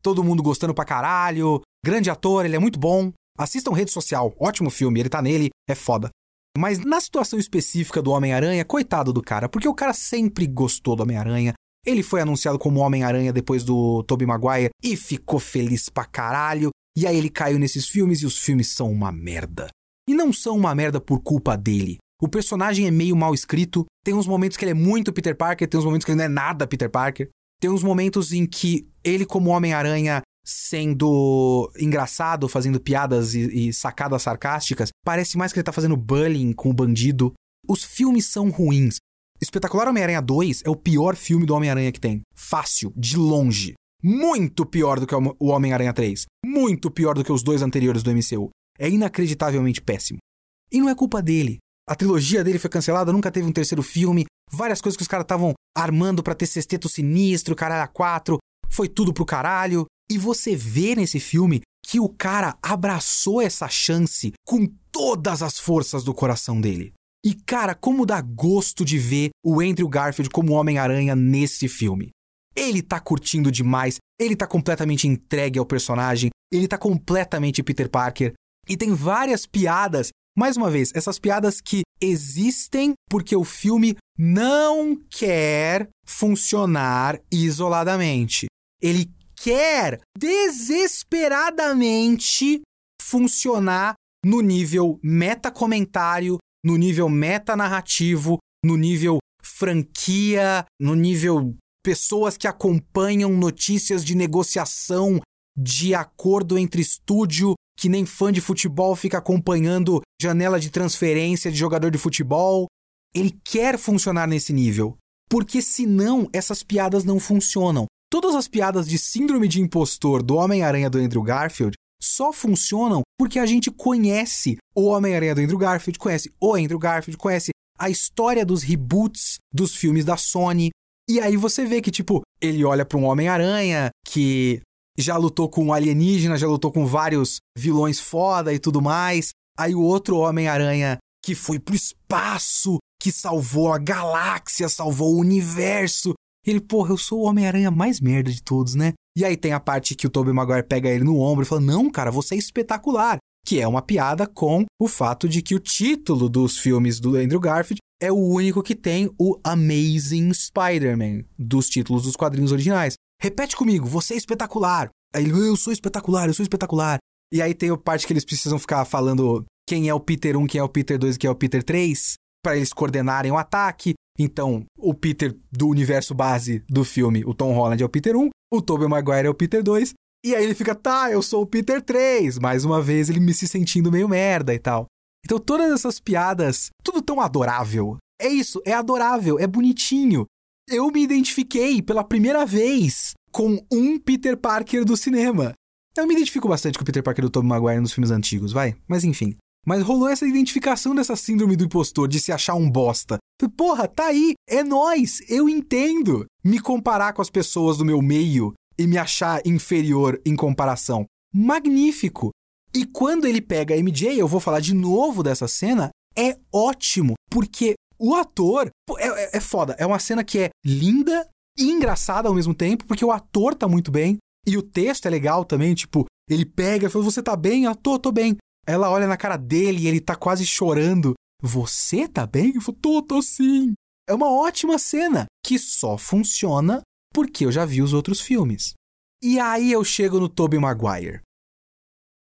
Todo mundo gostando pra caralho, grande ator, ele é muito bom. Assistam Rede Social, ótimo filme, ele tá nele, é foda. Mas na situação específica do Homem-Aranha, coitado do cara, porque o cara sempre gostou do Homem-Aranha. Ele foi anunciado como Homem-Aranha depois do Tobey Maguire e ficou feliz pra caralho. E aí ele caiu nesses filmes e os filmes são uma merda. E não são uma merda por culpa dele. O personagem é meio mal escrito. Tem uns momentos que ele é muito Peter Parker, tem uns momentos que ele não é nada Peter Parker. Tem uns momentos em que ele como Homem-Aranha sendo engraçado, fazendo piadas e, e sacadas sarcásticas, parece mais que ele tá fazendo bullying com o bandido. Os filmes são ruins. Espetacular Homem-Aranha dois é o pior filme do Homem-Aranha que tem. Fácil, de longe. Muito pior do que o Homem-Aranha três. Muito pior do que os dois anteriores do M C U. É inacreditavelmente péssimo. E não é culpa dele. A trilogia dele foi cancelada, nunca teve um terceiro filme. Várias coisas que os caras estavam armando pra ter sexteto sinistro, caralho a quatro. Foi tudo pro caralho. E você vê nesse filme que o cara abraçou essa chance com todas as forças do coração dele. E, cara, como dá gosto de ver o Andrew Garfield como Homem-Aranha nesse filme. ele tá curtindo demais, ele tá completamente entregue ao personagem, ele tá completamente Peter Parker. E tem várias piadas, mais uma vez, essas piadas que existem porque o filme não quer funcionar isoladamente. Ele quer desesperadamente funcionar no nível metacomentário, no nível metanarrativo, no nível franquia, no nível pessoas que acompanham notícias de negociação de acordo entre estúdio, que nem fã de futebol fica acompanhando janela de transferência de jogador de futebol. Ele quer funcionar nesse nível, porque senão essas piadas não funcionam. Todas as piadas de síndrome de impostor do Homem-Aranha do Andrew Garfield só funcionam porque a gente conhece o Homem-Aranha do Andrew Garfield, conhece o Andrew Garfield, conhece a história dos reboots dos filmes da Sony. E aí você vê que, tipo, ele olha para um Homem-Aranha que já lutou com um alienígena, já lutou com vários vilões foda e tudo mais. Aí o outro Homem-Aranha que foi pro espaço, que salvou a galáxia, salvou o universo. Ele, porra, eu sou o Homem-Aranha mais merda de todos, né? E aí tem a parte que o Tobey Maguire pega ele no ombro e fala, não, cara, você é espetacular. Que é uma piada com o fato de que o título dos filmes do Andrew Garfield é o único que tem o Amazing Spider-Man, dos títulos dos quadrinhos originais. Repete comigo, você é espetacular. Aí ele, eu sou espetacular, eu sou espetacular. E aí tem a parte que eles precisam ficar falando quem é o Peter um, quem é o Peter dois e quem é o Peter três, para eles coordenarem o ataque. Então, o Peter do universo base do filme, o Tom Holland é o Peter um, o Tobey Maguire é o Peter dois, e aí ele fica, tá, eu sou o Peter três, mais uma vez ele me se sentindo meio merda e tal. Então, todas essas piadas, tudo tão adorável. É isso, é adorável, é bonitinho. Eu me identifiquei pela primeira vez com um Peter Parker do cinema. Eu me identifico bastante com o Peter Parker do Tobey Maguire nos filmes antigos, vai, mas enfim. Mas rolou essa identificação dessa síndrome do impostor, de se achar um bosta. Porra, tá aí, é nóis, eu entendo. Me comparar com as pessoas do meu meio e me achar inferior em comparação. Magnífico. E quando ele pega a M J, eu vou falar de novo dessa cena, é ótimo, porque o ator, é, é foda, é uma cena que é linda e engraçada ao mesmo tempo, porque o ator tá muito bem, e o texto é legal também, tipo, ele pega e fala, você tá bem? Eu tô, tô bem. Ela olha na cara dele e ele tá quase chorando. Você tá bem? Eu falo, tô, tô sim. É uma ótima cena que só funciona porque eu já vi os outros filmes. E aí eu chego no Tobey Maguire.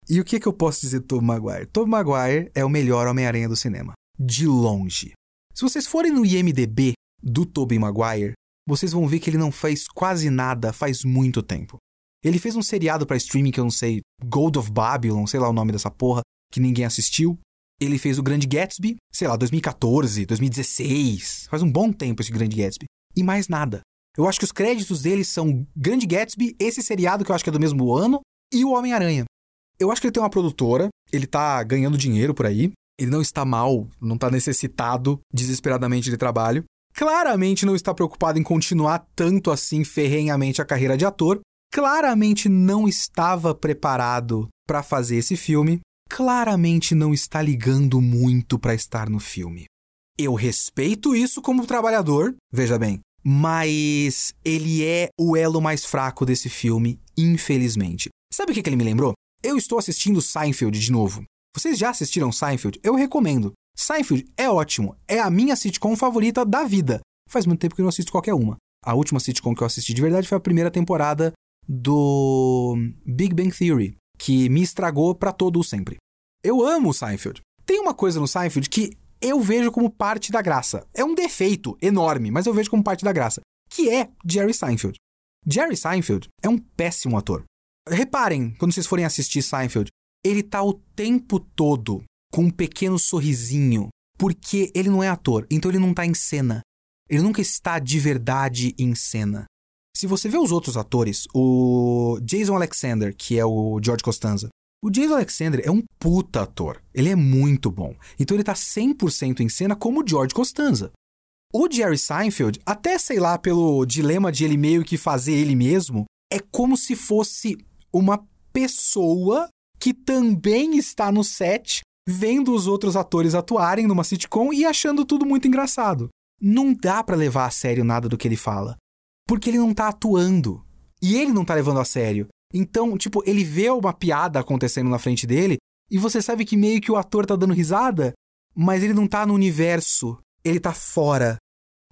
E o que, que eu posso dizer do Tobey Maguire? Tobey Maguire é o melhor Homem-Aranha do cinema. De longe. Se vocês forem no I M D B do Tobey Maguire, vocês vão ver que ele não fez quase nada faz muito tempo. Ele fez um seriado pra streaming que eu não sei, Gold of Babylon, sei lá o nome dessa porra, que ninguém assistiu. Ele fez o Grande Gatsby, sei lá, dois mil e catorze, dois mil e dezesseis. Faz um bom tempo esse Grande Gatsby. E mais nada. Eu acho que os créditos dele são Grande Gatsby, esse seriado que eu acho que é do mesmo ano, e o Homem-Aranha. Eu acho que ele tem uma produtora, ele tá ganhando dinheiro por aí, ele não está mal, não tá necessitado desesperadamente de trabalho, claramente não está preocupado em continuar tanto assim ferrenhamente a carreira de ator, claramente não estava preparado pra fazer esse filme, claramente não está ligando muito para estar no filme. Eu respeito isso como trabalhador, veja bem, mas ele é o elo mais fraco desse filme, infelizmente. Sabe o que, que ele me lembrou? Eu estou assistindo Seinfeld de novo. Vocês já assistiram Seinfeld? Eu recomendo. Seinfeld é ótimo, é a minha sitcom favorita da vida. Faz muito tempo que eu não assisto qualquer uma. A última sitcom que eu assisti de verdade foi a primeira temporada do Big Bang Theory, que me estragou pra todo o sempre. Eu amo o Seinfeld. Tem uma coisa no Seinfeld que eu vejo como parte da graça. É um defeito enorme, mas eu vejo como parte da graça, que é Jerry Seinfeld. Jerry Seinfeld é um péssimo ator. Reparem, quando vocês forem assistir Seinfeld, ele tá o tempo todo com um pequeno sorrisinho, porque ele não é ator, então ele não tá em cena. Ele nunca está de verdade em cena. Se você vê os outros atores, o Jason Alexander, que é o George Costanza, o Jason Alexander é um puta ator. Ele é muito bom. Então ele tá cem por cento em cena como o George Costanza. O Jerry Seinfeld, até sei lá, pelo dilema de ele meio que fazer ele mesmo, é como se fosse uma pessoa que também está no set vendo os outros atores atuarem numa sitcom e achando tudo muito engraçado. Não dá pra levar a sério nada do que ele fala. porque ele não tá atuando. E ele não tá levando a sério. Então, tipo, ele vê uma piada acontecendo na frente dele e você sabe que meio que o ator tá dando risada, mas ele não tá no universo, ele tá fora.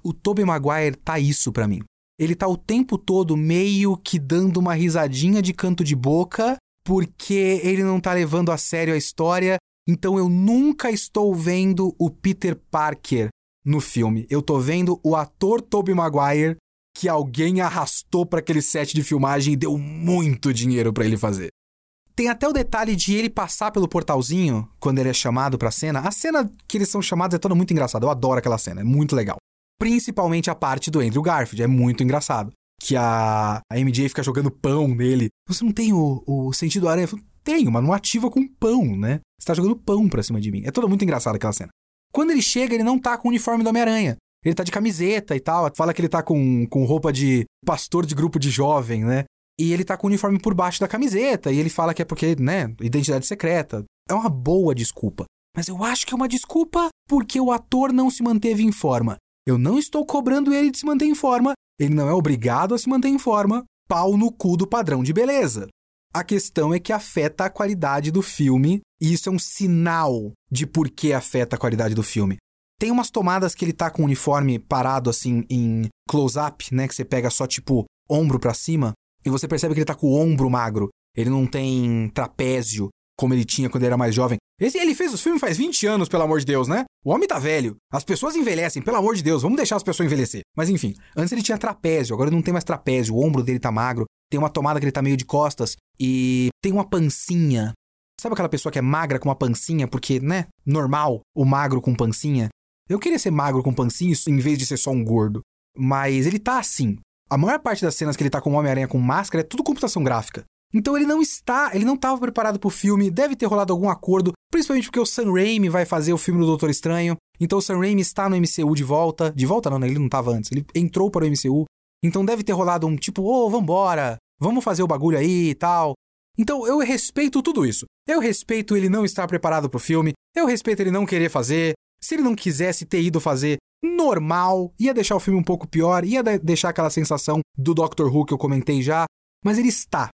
O Tobey Maguire tá isso pra mim. Ele tá o tempo todo meio que dando uma risadinha de canto de boca porque ele não tá levando a sério a história. Então eu nunca estou vendo o Peter Parker no filme. Eu tô vendo o ator Tobey Maguire que alguém arrastou pra aquele set de filmagem e deu muito dinheiro pra ele fazer. Tem até o detalhe de ele passar pelo portalzinho quando ele é chamado pra cena. A cena que eles são chamados é toda muito engraçada. Eu adoro aquela cena, é muito legal. Principalmente a parte do Andrew Garfield, é muito engraçado. Que a, a M J fica jogando pão nele. Você não tem o, o sentido aranha? Eu falo, tenho, mas não ativa com pão, né? Você tá jogando pão pra cima de mim. É toda muito engraçada aquela cena. Quando ele chega, ele não tá com o uniforme do Homem-Aranha. Ele tá de camiseta e tal, fala que ele tá com, com roupa de pastor de grupo de jovem, né? E ele tá com o uniforme por baixo da camiseta, e ele fala que é porque, né, identidade secreta. É uma boa desculpa. Mas eu acho que é uma desculpa porque o ator não se manteve em forma. Eu não estou cobrando ele de se manter em forma, ele não é obrigado a se manter em forma, pau no cu do padrão de beleza. A questão é que afeta a qualidade do filme, e isso é um sinal de por que afeta a qualidade do filme. Tem umas tomadas que ele tá com o uniforme parado, assim, em close-up, né? Que você pega só, tipo, ombro pra cima. E você percebe que ele tá com o ombro magro. Ele não tem trapézio, como ele tinha quando ele era mais jovem. Esse, ele fez os filmes faz vinte anos, pelo amor de Deus, né? O homem tá velho. As pessoas envelhecem, pelo amor de Deus. Vamos deixar as pessoas envelhecer. Mas, enfim. Antes ele tinha trapézio. Agora ele não tem mais trapézio. O ombro dele tá magro. Tem uma tomada que ele tá meio de costas. E tem uma pancinha. Sabe aquela pessoa que é magra com uma pancinha? Porque, né? Normal, o magro com pancinha. Eu queria ser magro com pancinha em vez de ser só um gordo. Mas ele tá assim. A maior parte das cenas que ele tá com o Homem-Aranha com máscara é tudo computação gráfica. Então ele não está, ele não tava preparado pro filme, deve ter rolado algum acordo, principalmente porque o Sam Raimi vai fazer o filme do Doutor Estranho. Então o Sam Raimi está no M C U de volta. De volta não, né? Ele não tava antes. Ele entrou para o M C U. Então deve ter rolado um tipo, ô, oh, vambora, vamos fazer o bagulho aí e tal. Então eu respeito tudo isso. Eu respeito ele não estar preparado pro filme. Eu respeito ele não querer fazer. Se ele não quisesse ter ido fazer normal, ia deixar o filme um pouco pior, ia de- deixar aquela sensação do Doctor Who que eu comentei já, mas ele está.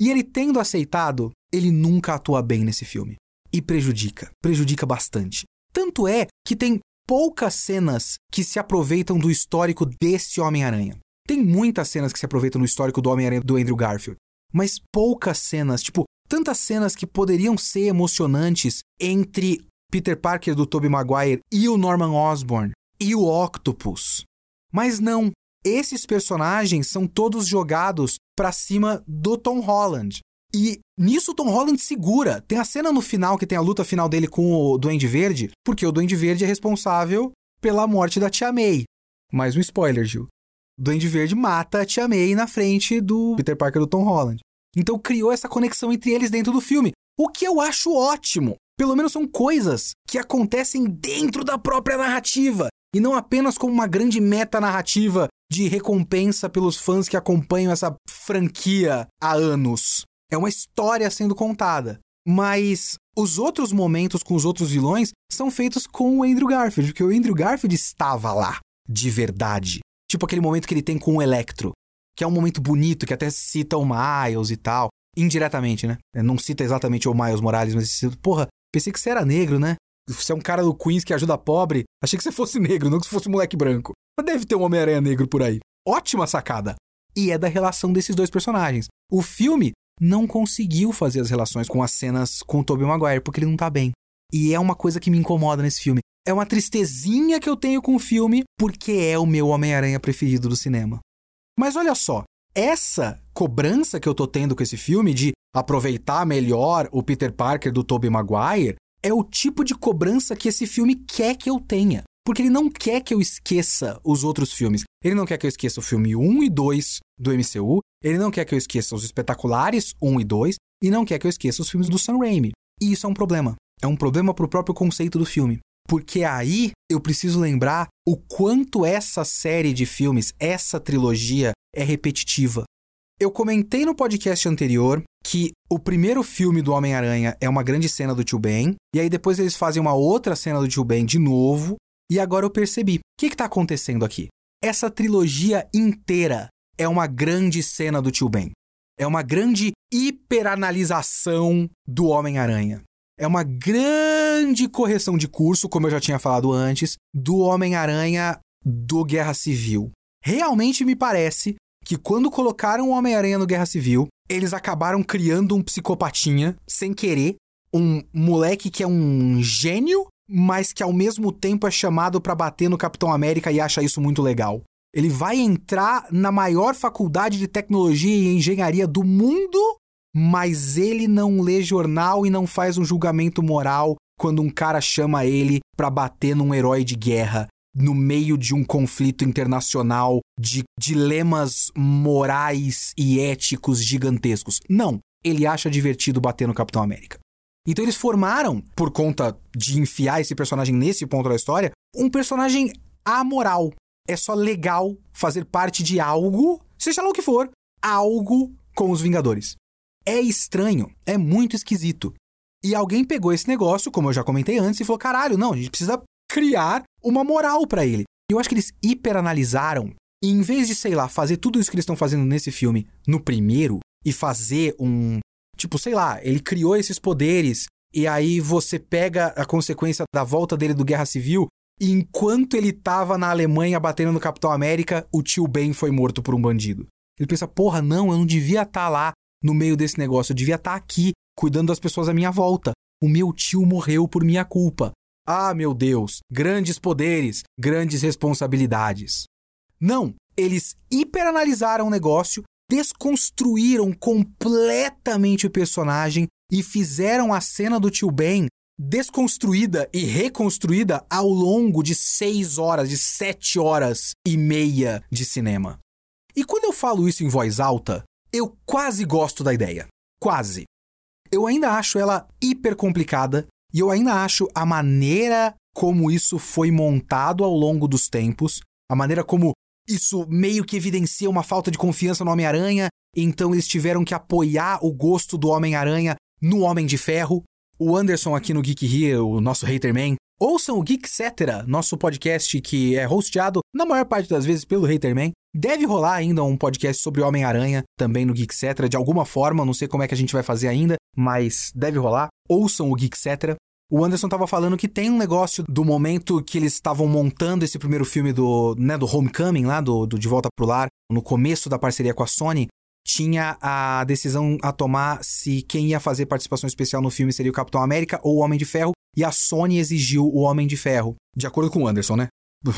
E ele tendo aceitado, ele nunca atua bem nesse filme. E prejudica, prejudica bastante. Tanto é que tem poucas cenas que se aproveitam do histórico desse Homem-Aranha. Tem muitas cenas que se aproveitam do histórico do Homem-Aranha do Andrew Garfield, mas poucas cenas, tipo, tantas cenas que poderiam ser emocionantes entre Peter Parker do Tobey Maguire e o Norman Osborn e o Octopus. Mas não, esses personagens são todos jogados pra cima do Tom Holland. E nisso o Tom Holland segura. Tem a cena no final que tem a luta final dele com o Duende Verde, porque o Duende Verde é responsável pela morte da Tia May. Mais um spoiler, Gil. O Duende Verde mata a Tia May na frente do Peter Parker do Tom Holland. Então criou essa conexão entre eles dentro do filme, o que eu acho ótimo. Pelo menos são coisas que acontecem dentro da própria narrativa e não apenas como uma grande metanarrativa de recompensa pelos fãs que acompanham essa franquia há anos. É uma história sendo contada, mas os outros momentos com os outros vilões são feitos com o Andrew Garfield, porque o Andrew Garfield estava lá, de verdade. Tipo aquele momento que ele tem com o Electro, que é um momento bonito, que até cita o Miles e tal, indiretamente, né? Não cita exatamente o Miles Morales, mas cita, porra, pensei que você era negro, né? Você é um cara do Queens que ajuda pobre. Achei que você fosse negro, não que você fosse um moleque branco. Mas deve ter um Homem-Aranha negro por aí. Ótima sacada. E é da relação desses dois personagens. O filme não conseguiu fazer as relações com as cenas com o Tobey Maguire, porque ele não tá bem. E é uma coisa que me incomoda nesse filme. É uma tristezinha que eu tenho com o filme, porque é o meu Homem-Aranha preferido do cinema. Mas olha só, essa cobrança que eu tô tendo com esse filme de aproveitar melhor o Peter Parker do Tobey Maguire é o tipo de cobrança que esse filme quer que eu tenha. Porque ele não quer que eu esqueça os outros filmes. Ele não quer que eu esqueça o filme um e dois do M C U. Ele não quer que eu esqueça os espetaculares um e dois. E não quer que eu esqueça os filmes do Sam Raimi. E isso é um problema. É um problema pro próprio conceito do filme. Porque aí eu preciso lembrar o quanto essa série de filmes, essa trilogia, é repetitiva. Eu comentei no podcast anterior que o primeiro filme do Homem-Aranha é uma grande cena do Tio Ben, e aí depois eles fazem uma outra cena do Tio Ben de novo, e agora eu percebi. O que que tá acontecendo aqui? Essa trilogia inteira é uma grande cena do Tio Ben. É uma grande hiperanalisação do Homem-Aranha. É uma grande correção de curso, como eu já tinha falado antes, do Homem-Aranha do Guerra Civil. Realmente me parece que quando colocaram o Homem-Aranha no Guerra Civil, eles acabaram criando um psicopatinha, sem querer, um moleque que é um gênio, mas que ao mesmo tempo é chamado pra bater no Capitão América e acha isso muito legal. Ele vai entrar na maior faculdade de tecnologia e engenharia do mundo, mas ele não lê jornal e não faz um julgamento moral quando um cara chama ele pra bater num herói de guerra, no meio de um conflito internacional de dilemas morais e éticos gigantescos. Não, ele acha divertido bater no Capitão América. Então eles formaram, por conta de enfiar esse personagem nesse ponto da história, um personagem amoral. É só legal fazer parte de algo, seja lá o que for, algo com os Vingadores. É estranho, é muito esquisito. E alguém pegou esse negócio, como eu já comentei antes, e falou, caralho, não, a gente precisa criar uma moral pra ele. E eu acho que eles hiperanalisaram, e em vez de, sei lá, fazer tudo isso que eles estão fazendo nesse filme no primeiro, e fazer um... Tipo, sei lá, ele criou esses poderes, e aí você pega a consequência da volta dele do Guerra Civil, e enquanto ele tava na Alemanha batendo no Capitão América, o Tio Ben foi morto por um bandido. Ele pensa, porra, não, eu não devia estar lá no meio desse negócio, eu devia estar aqui, cuidando das pessoas à minha volta. O meu tio morreu por minha culpa. Ah, meu Deus, grandes poderes, grandes responsabilidades. Não, eles hiperanalisaram o negócio, desconstruíram completamente o personagem e fizeram a cena do Tio Ben desconstruída e reconstruída ao longo de seis horas, de sete horas e meia de cinema. E quando eu falo isso em voz alta, eu quase gosto da ideia. Quase. Eu ainda acho ela hiper complicada. E eu ainda acho a maneira como isso foi montado ao longo dos tempos, a maneira como isso meio que evidencia uma falta de confiança no Homem-Aranha, então eles tiveram que apoiar o gosto do Homem-Aranha no Homem de Ferro. O Anderson aqui no Geek Here, o nosso Haterman, ouçam o Geek Cetera, nosso podcast que é hosteado, na maior parte das vezes, pelo Haterman. Deve rolar ainda um podcast sobre o Homem-Aranha, também no Geek Cetera, de alguma forma, não sei como é que a gente vai fazer ainda, mas deve rolar. Ouçam o Geek Cetera. O Anderson estava falando que tem um negócio do momento que eles estavam montando esse primeiro filme do, né, do Homecoming, lá do, do De Volta pro Lar, no começo da parceria com a Sony, tinha a decisão a tomar se quem ia fazer participação especial no filme seria o Capitão América ou o Homem de Ferro, e a Sony exigiu o Homem de Ferro, de acordo com o Anderson, né?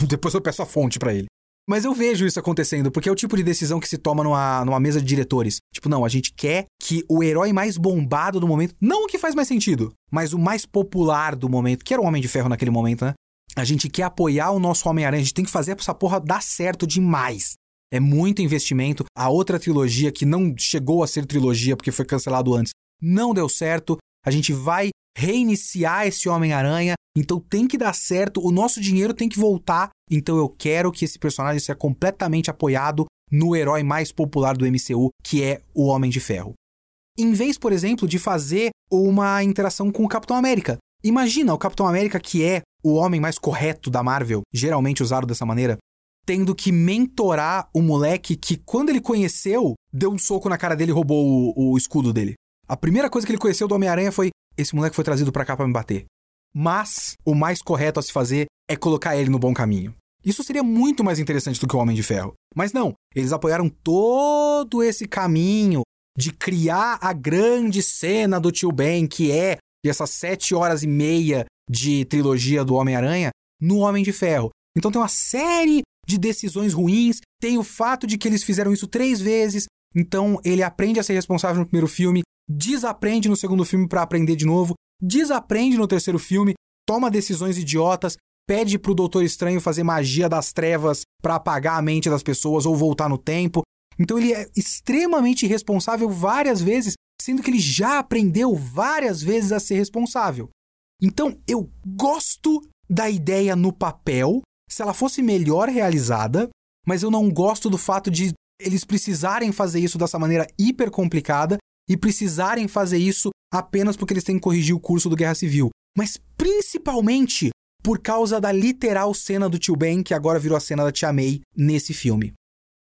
Depois eu peço a fonte pra ele. Mas eu vejo isso acontecendo, porque é o tipo de decisão que se toma numa, numa mesa de diretores. Tipo, não, a gente quer que o herói mais bombado do momento, não o que faz mais sentido, mas o mais popular do momento, que era o Homem de Ferro naquele momento, né? A gente quer apoiar o nosso Homem-Aranha, a gente tem que fazer essa porra dar certo demais. É muito investimento. A outra trilogia, que não chegou a ser trilogia porque foi cancelado antes, não deu certo. A gente vai reiniciar esse Homem-Aranha, então tem que dar certo, o nosso dinheiro tem que voltar, então eu quero que esse personagem seja completamente apoiado no herói mais popular do M C U, que é o Homem de Ferro. Em vez, por exemplo, de fazer uma interação com o Capitão América. Imagina o Capitão América, que é o homem mais correto da Marvel, geralmente usado dessa maneira, tendo que mentorar o moleque que, quando ele conheceu, deu um soco na cara dele e roubou o, o escudo dele. A primeira coisa que ele conheceu do Homem-Aranha foi: esse moleque foi trazido pra cá pra me bater. Mas o mais correto a se fazer é colocar ele no bom caminho. Isso seria muito mais interessante do que o Homem de Ferro. Mas não, eles apoiaram todo esse caminho de criar a grande cena do Tio Ben, que é essas sete horas e meia de trilogia do Homem-Aranha, no Homem de Ferro. Então tem uma série de decisões ruins, tem o fato de que eles fizeram isso três vezes, então ele aprende a ser responsável no primeiro filme, desaprende no segundo filme pra aprender de novo, desaprende no terceiro filme, toma decisões idiotas, pede pro Doutor Estranho fazer magia das trevas pra apagar a mente das pessoas ou voltar no tempo. Então ele é extremamente irresponsável várias vezes, sendo que ele já aprendeu várias vezes a ser responsável. Então eu gosto da ideia no papel, se ela fosse melhor realizada, mas eu não gosto do fato de eles precisarem fazer isso dessa maneira hiper complicada e precisarem fazer isso apenas porque eles têm que corrigir o curso do Guerra Civil. Mas principalmente por causa da literal cena do Tio Ben, que agora virou a cena da Tia May nesse filme.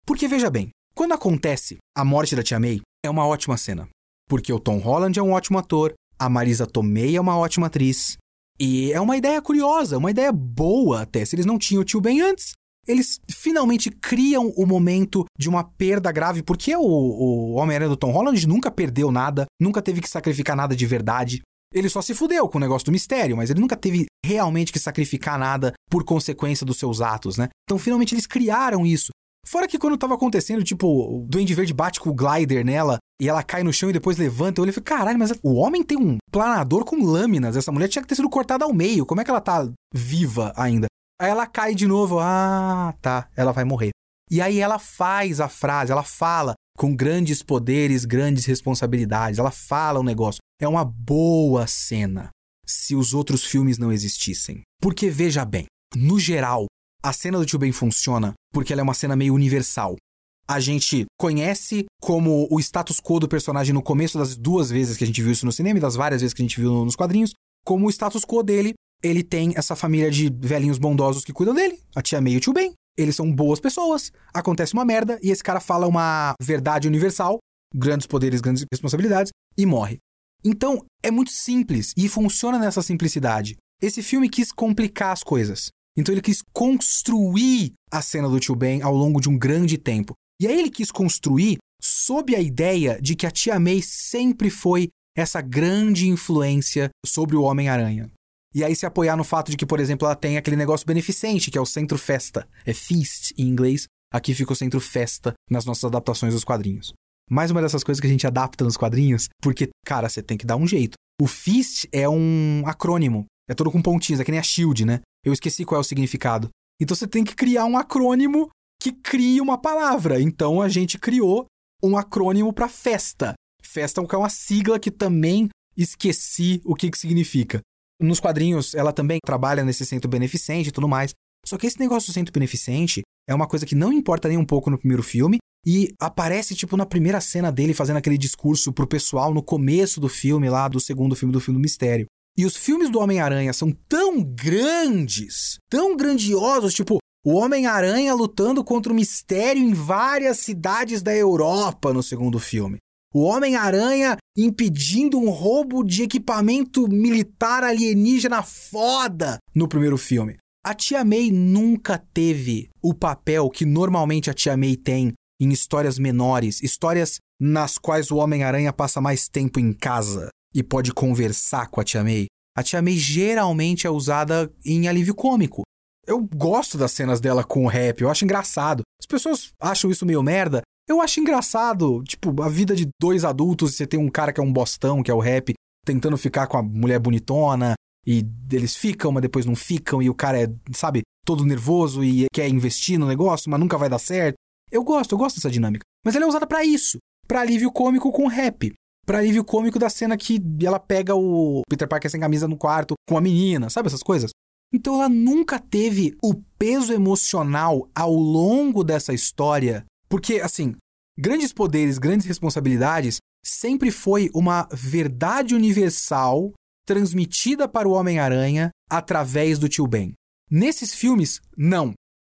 Porque veja bem, Quando acontece a morte da Tia May, é uma ótima cena, porque o Tom Holland é um ótimo ator, a Marisa Tomei é uma ótima atriz, e é uma ideia curiosa, uma ideia boa até, se eles não tinham o Tio Ben antes, eles finalmente criam o momento de uma perda grave, porque o, o Homem-Aranha do Tom Holland nunca perdeu nada, nunca teve que sacrificar nada de verdade. Ele só se fudeu com o negócio do mistério, mas ele nunca teve realmente que sacrificar nada por consequência dos seus atos, né? Então, finalmente, eles criaram isso. Fora que quando tava acontecendo, tipo, o Duende Verde bate com o glider nela e ela cai no chão e depois levanta. Eu olhei e falei, caralho, mas o homem tem um planador com lâminas. Essa mulher tinha que ter sido cortada ao meio. Como é que ela tá viva ainda? Aí ela cai de novo, ah, tá, ela vai morrer. E aí ela faz a frase, ela fala, com grandes poderes, grandes responsabilidades, ela fala o negócio. É uma boa cena, se os outros filmes não existissem. Porque, veja bem, no geral, a cena do Tio Ben funciona porque ela é uma cena meio universal. A gente conhece como o status quo do personagem no começo das duas vezes que a gente viu isso no cinema e das várias vezes que a gente viu nos quadrinhos, como o status quo dele. Ele tem essa família de velhinhos bondosos que cuidam dele, a Tia May e o Tio Ben. Eles são boas pessoas, acontece uma merda e esse cara fala uma verdade universal, grandes poderes, grandes responsabilidades, e morre. Então, é muito simples e funciona nessa simplicidade. Esse filme quis complicar as coisas. Então, ele quis construir a cena do Tio Ben ao longo de um grande tempo. E aí ele quis construir sob a ideia de que a Tia May sempre foi essa grande influência sobre o Homem-Aranha. E aí se apoiar no fato de que, por exemplo, ela tem aquele negócio beneficente, que é o Centro Festa. É Feast em inglês. Aqui fica o Centro Festa nas nossas adaptações dos quadrinhos. Mais uma dessas coisas que a gente adapta nos quadrinhos, porque, cara, você tem que dar um jeito. O Feast é um acrônimo. É todo com pontinhos, é que nem a Shield, né? Eu esqueci qual é o significado. Então você tem que criar um acrônimo que crie uma palavra. Então a gente criou um acrônimo pra Festa. Festa é uma sigla que também esqueci o que que significa. Nos quadrinhos, ela também trabalha nesse centro beneficente e tudo mais. Só que esse negócio do centro beneficente é uma coisa que não importa nem um pouco no primeiro filme e aparece, tipo, na primeira cena dele fazendo aquele discurso pro pessoal no começo do filme lá, do segundo filme do filme do Mistério. E os filmes do Homem-Aranha são tão grandes, tão grandiosos, tipo, o Homem-Aranha lutando contra o Mistério em várias cidades da Europa no segundo filme. O Homem-Aranha impedindo um roubo de equipamento militar alienígena foda no primeiro filme. A Tia May nunca teve o papel que normalmente a Tia May tem em histórias menores, histórias nas quais o Homem-Aranha passa mais tempo em casa e pode conversar com a Tia May. A Tia May geralmente é usada em alívio cômico. Eu gosto das cenas dela com o rap, eu acho engraçado. As pessoas acham isso meio merda. Eu acho engraçado, tipo, a vida de dois adultos, você tem um cara que é um bostão, que é o rap, tentando ficar com a mulher bonitona, e eles ficam, mas depois não ficam, e o cara é, sabe, todo nervoso e quer investir no negócio, mas nunca vai dar certo. Eu gosto, eu gosto dessa dinâmica. Mas ela é usada pra isso, pra alívio cômico com rap, pra alívio cômico da cena que ela pega o Peter Parker sem camisa no quarto com a menina, sabe essas coisas? Então ela nunca teve o peso emocional ao longo dessa história. Porque, assim, grandes poderes, grandes responsabilidades sempre foi uma verdade universal transmitida para o Homem-Aranha através do Tio Ben. Nesses filmes, não.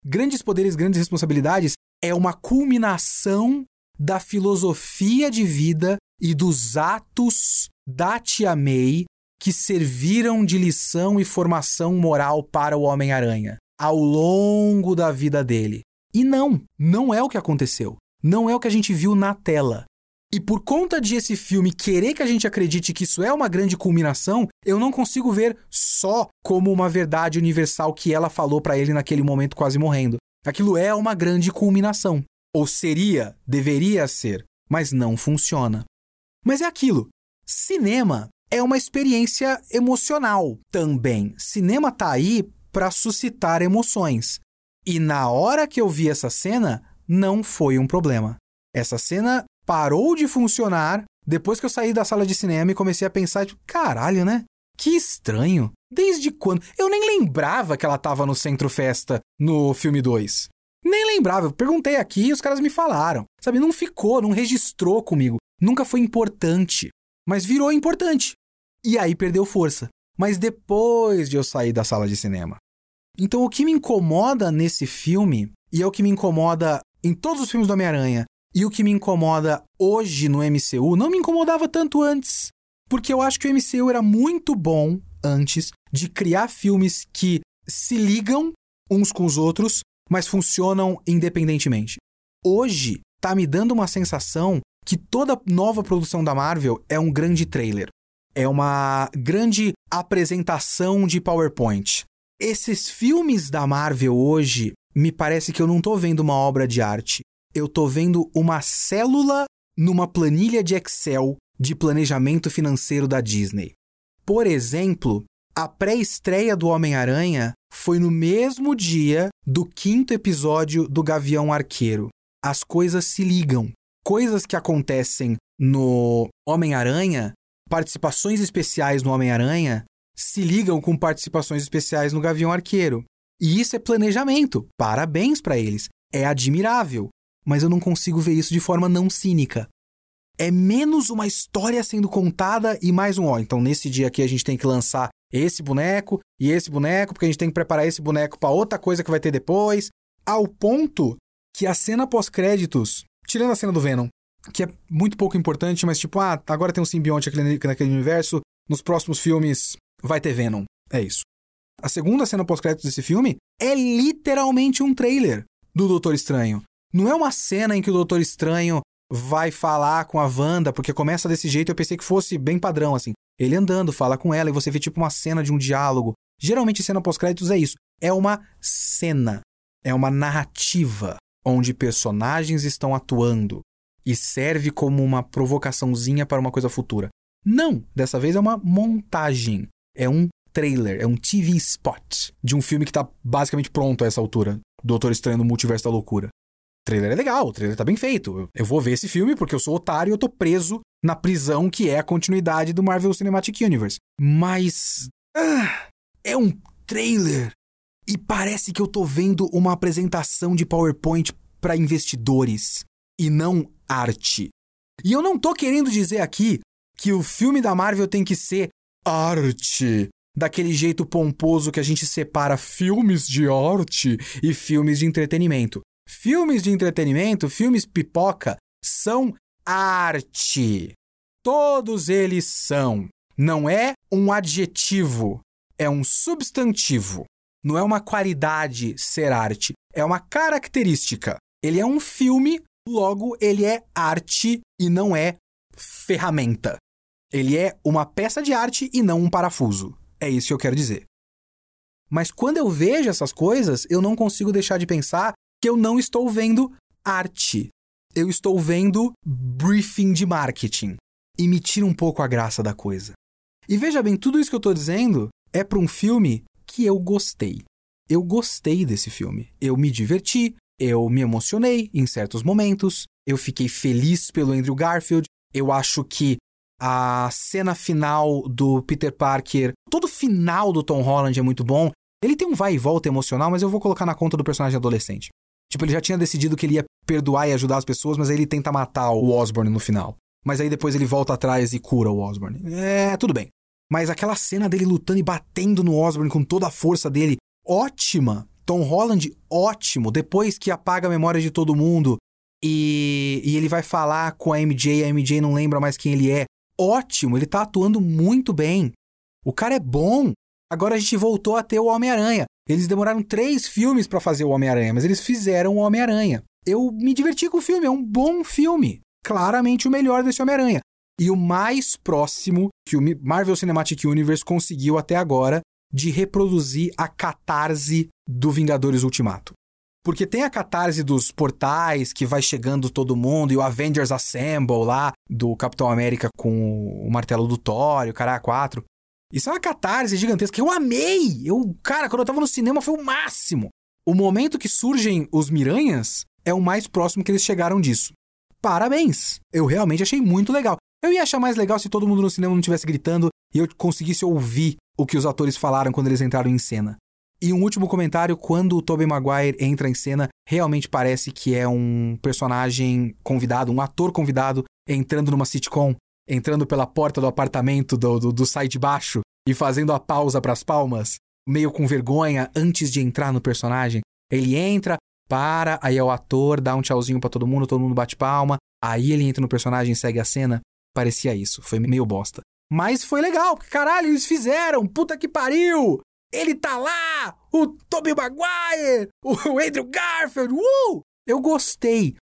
Grandes poderes, grandes responsabilidades é uma culminação da filosofia de vida e dos atos da Tia May que serviram de lição e formação moral para o Homem-Aranha ao longo da vida dele. E não, não é o que aconteceu. Não é o que a gente viu na tela. E por conta de esse filme querer que a gente acredite que isso é uma grande culminação, eu não consigo ver só como uma verdade universal que ela falou pra ele naquele momento quase morrendo. Aquilo é uma grande culminação. Ou seria, deveria ser, mas não funciona. Mas é aquilo. Cinema é uma experiência emocional também. Cinema tá aí pra suscitar emoções. E na hora que eu vi essa cena, não foi um problema. Essa cena parou de funcionar depois que eu saí da sala de cinema e comecei a pensar, tipo, caralho, né? Que estranho. Desde quando? Eu nem lembrava que ela tava no Centro Festa no filme dois. Nem lembrava. Eu perguntei aqui e os caras me falaram. Sabe, não ficou, não registrou comigo. Nunca foi importante. Mas virou importante. E aí perdeu força. Mas depois de eu sair da sala de cinema. Então, o que me incomoda nesse filme, e é o que me incomoda em todos os filmes do Homem-Aranha, E o que me incomoda hoje no M C U não me incomodava tanto antes, porque eu acho que o M C U era muito bom antes de criar filmes que se ligam uns com os outros, mas funcionam independentemente. Hoje, tá me dando uma sensação que toda nova produção da Marvel é um grande trailer. É uma grande apresentação de PowerPoint. Esses filmes da Marvel hoje, me parece que eu não tô vendo uma obra de arte. Eu tô vendo uma célula numa planilha de Excel de planejamento financeiro da Disney. Por exemplo, a pré-estreia do Homem-Aranha foi no mesmo dia do quinto episódio do Gavião Arqueiro. As coisas se ligam. Coisas que acontecem no Homem-Aranha, participações especiais no Homem-Aranha, se ligam com participações especiais no Gavião Arqueiro. E isso é planejamento. Parabéns pra eles. É admirável. Mas eu não consigo ver isso de forma não cínica. É menos uma história sendo contada e mais um ó. Então, nesse dia aqui, a gente tem que lançar esse boneco e esse boneco, porque a gente tem que preparar esse boneco pra outra coisa que vai ter depois. Ao ponto que a cena pós-créditos, tirando a cena do Venom, que é muito pouco importante, mas tipo, ah, agora tem um simbionte naquele universo, nos próximos filmes vai ter Venom. É isso. A segunda cena pós-créditos desse filme é literalmente um trailer do Doutor Estranho. Não é uma cena em que o Doutor Estranho vai falar com a Wanda, porque começa desse jeito, eu pensei que fosse bem padrão, assim. Ele andando, fala com ela, e você vê tipo uma cena de um diálogo. Geralmente cena pós-créditos é isso. É uma cena. É uma narrativa onde personagens estão atuando e serve como uma provocaçãozinha para uma coisa futura. Não, dessa vez é uma montagem, é um trailer, é um T V spot de um filme que tá basicamente pronto a essa altura, Doutor Estranho no Multiverso da Loucura. O trailer é legal, o trailer tá bem feito, eu vou ver esse filme porque eu sou otário e eu tô preso na prisão que é a continuidade do Marvel Cinematic Universe. Mas ah, é um trailer. E parece que eu tô vendo uma apresentação de PowerPoint para investidores e não arte. E eu não tô querendo dizer aqui que o filme da Marvel tem que ser arte, daquele jeito pomposo que a gente separa filmes de arte e filmes de entretenimento. Filmes de entretenimento, filmes pipoca, são arte. Todos eles são. Não é um adjetivo, é um substantivo. Não é uma qualidade ser arte, é uma característica. Ele é um filme, logo ele é arte e não é ferramenta. Ele é uma peça de arte e não um parafuso. É isso que eu quero dizer. Mas quando eu vejo essas coisas, eu não consigo deixar de pensar que eu não estou vendo arte. Eu estou vendo briefing de marketing. E me tira um pouco a graça da coisa. E veja bem, tudo isso que eu estou dizendo é para um filme que eu gostei. Eu gostei desse filme. Eu me diverti, eu me emocionei em certos momentos, eu fiquei feliz pelo Andrew Garfield, eu acho que a cena final do Peter Parker, todo o final do Tom Holland é muito bom. Ele tem um vai e volta emocional, mas eu vou colocar na conta do personagem adolescente. Tipo, ele já tinha decidido que ele ia perdoar e ajudar as pessoas, mas aí ele tenta matar o Osborn no final. Mas aí depois ele volta atrás e cura o Osborn. É, tudo bem. Mas aquela cena dele lutando e batendo no Osborn com toda a força dele, ótima. Tom Holland, ótimo. Depois que apaga a memória de todo mundo e, e ele vai falar com a M J, a M J não lembra mais quem ele é. Ótimo, ele tá atuando muito bem. O cara é bom. Agora a gente voltou a ter o Homem-Aranha. Eles demoraram três filmes pra fazer o Homem-Aranha, mas eles fizeram o Homem-Aranha. Eu me diverti com o filme, é um bom filme. Claramente o melhor desse Homem-Aranha. E o mais próximo que o Marvel Cinematic Universe conseguiu até agora de reproduzir a catarse do Vingadores Ultimato. Porque tem a catarse dos portais que vai chegando todo mundo e o Avengers Assemble lá do Capitão América com o martelo do Thor e o cara A quatro. Isso é uma catarse gigantesca que eu amei! Eu, cara, quando eu tava no cinema foi o máximo! O momento que surgem os Miranhas é o mais próximo que eles chegaram disso. Parabéns! Eu realmente achei muito legal. Eu ia achar mais legal se todo mundo no cinema não estivesse gritando e eu conseguisse ouvir o que os atores falaram quando eles entraram em cena. E um último comentário, quando o Tobey Maguire entra em cena, realmente parece que é um personagem convidado, um ator convidado, entrando numa sitcom, entrando pela porta do apartamento do, do, do sai de baixo e fazendo a pausa pras palmas, meio com vergonha, antes de entrar no personagem. Ele entra, para, aí é o ator, dá um tchauzinho pra todo mundo, todo mundo bate palma, aí ele entra no personagem e segue a cena. Parecia isso, foi meio bosta. Mas foi legal, porque caralho, eles fizeram, puta que pariu! Ele tá lá! O Tobey Maguire! O Andrew Garfield! Uh! Eu gostei,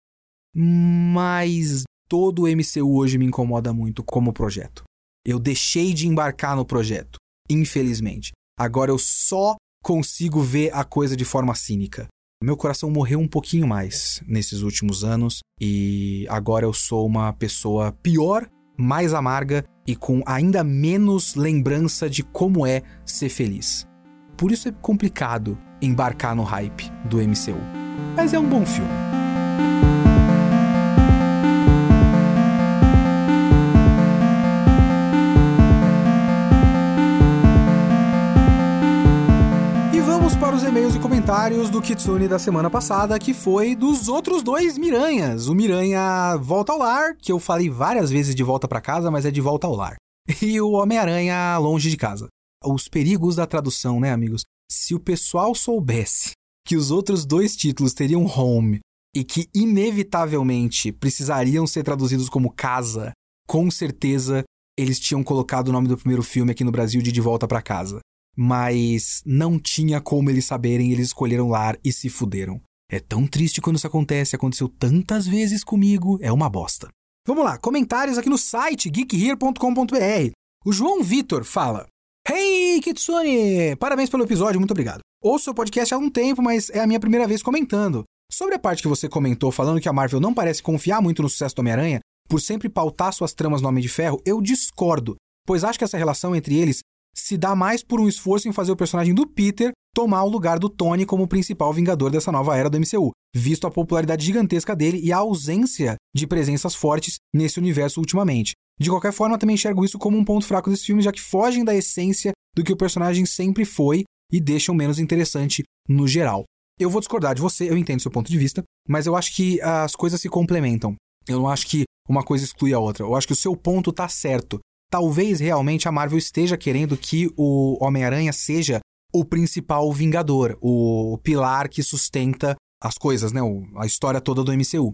mas todo o M C U hoje me incomoda muito como projeto. Eu deixei de embarcar no projeto, infelizmente. Agora eu só consigo ver a coisa de forma cínica. Meu coração morreu um pouquinho mais nesses últimos anos e agora eu sou uma pessoa pior, mais amarga e com ainda menos lembrança de como é ser feliz. Por isso é complicado embarcar no hype do M C U. Mas é um bom filme. E vamos para os e-mails e comentários do Kitsune da semana passada, que foi dos outros dois Miranhas. O Miranha Volta ao Lar, que eu falei várias vezes de volta para casa, mas é de volta ao lar. E o Homem-Aranha Longe de Casa. Os perigos da tradução, né, amigos? Se o pessoal soubesse que os outros dois títulos teriam home e que, inevitavelmente, precisariam ser traduzidos como casa, com certeza eles tinham colocado o nome do primeiro filme aqui no Brasil de De Volta Pra Casa. Mas não tinha como eles saberem, eles escolheram Lar e se fuderam. É tão triste quando isso acontece, aconteceu tantas vezes comigo, é uma bosta. Vamos lá, comentários aqui no site geek here ponto com ponto b r. O João Vitor fala... Hey, Kitsune! Parabéns pelo episódio, muito obrigado. Ouço o podcast há um tempo, mas é a minha primeira vez comentando. Sobre a parte que você comentou falando que a Marvel não parece confiar muito no sucesso do Homem-Aranha, por sempre pautar suas tramas no Homem de Ferro, eu discordo, pois acho que essa relação entre eles se dá mais por um esforço em fazer o personagem do Peter tomar o lugar do Tony como o principal vingador dessa nova era do M C U, visto a popularidade gigantesca dele e a ausência de presenças fortes nesse universo ultimamente. De qualquer forma, também enxergo isso como um ponto fraco desse filme, já que fogem da essência do que o personagem sempre foi e deixam menos interessante no geral. Eu vou discordar de você, eu entendo seu ponto de vista, mas eu acho que as coisas se complementam. Eu não acho que uma coisa exclui a outra. Eu acho que o seu ponto tá certo. Talvez realmente a Marvel esteja querendo que o Homem-Aranha seja o principal vingador, o pilar que sustenta as coisas, né? A história toda do M C U.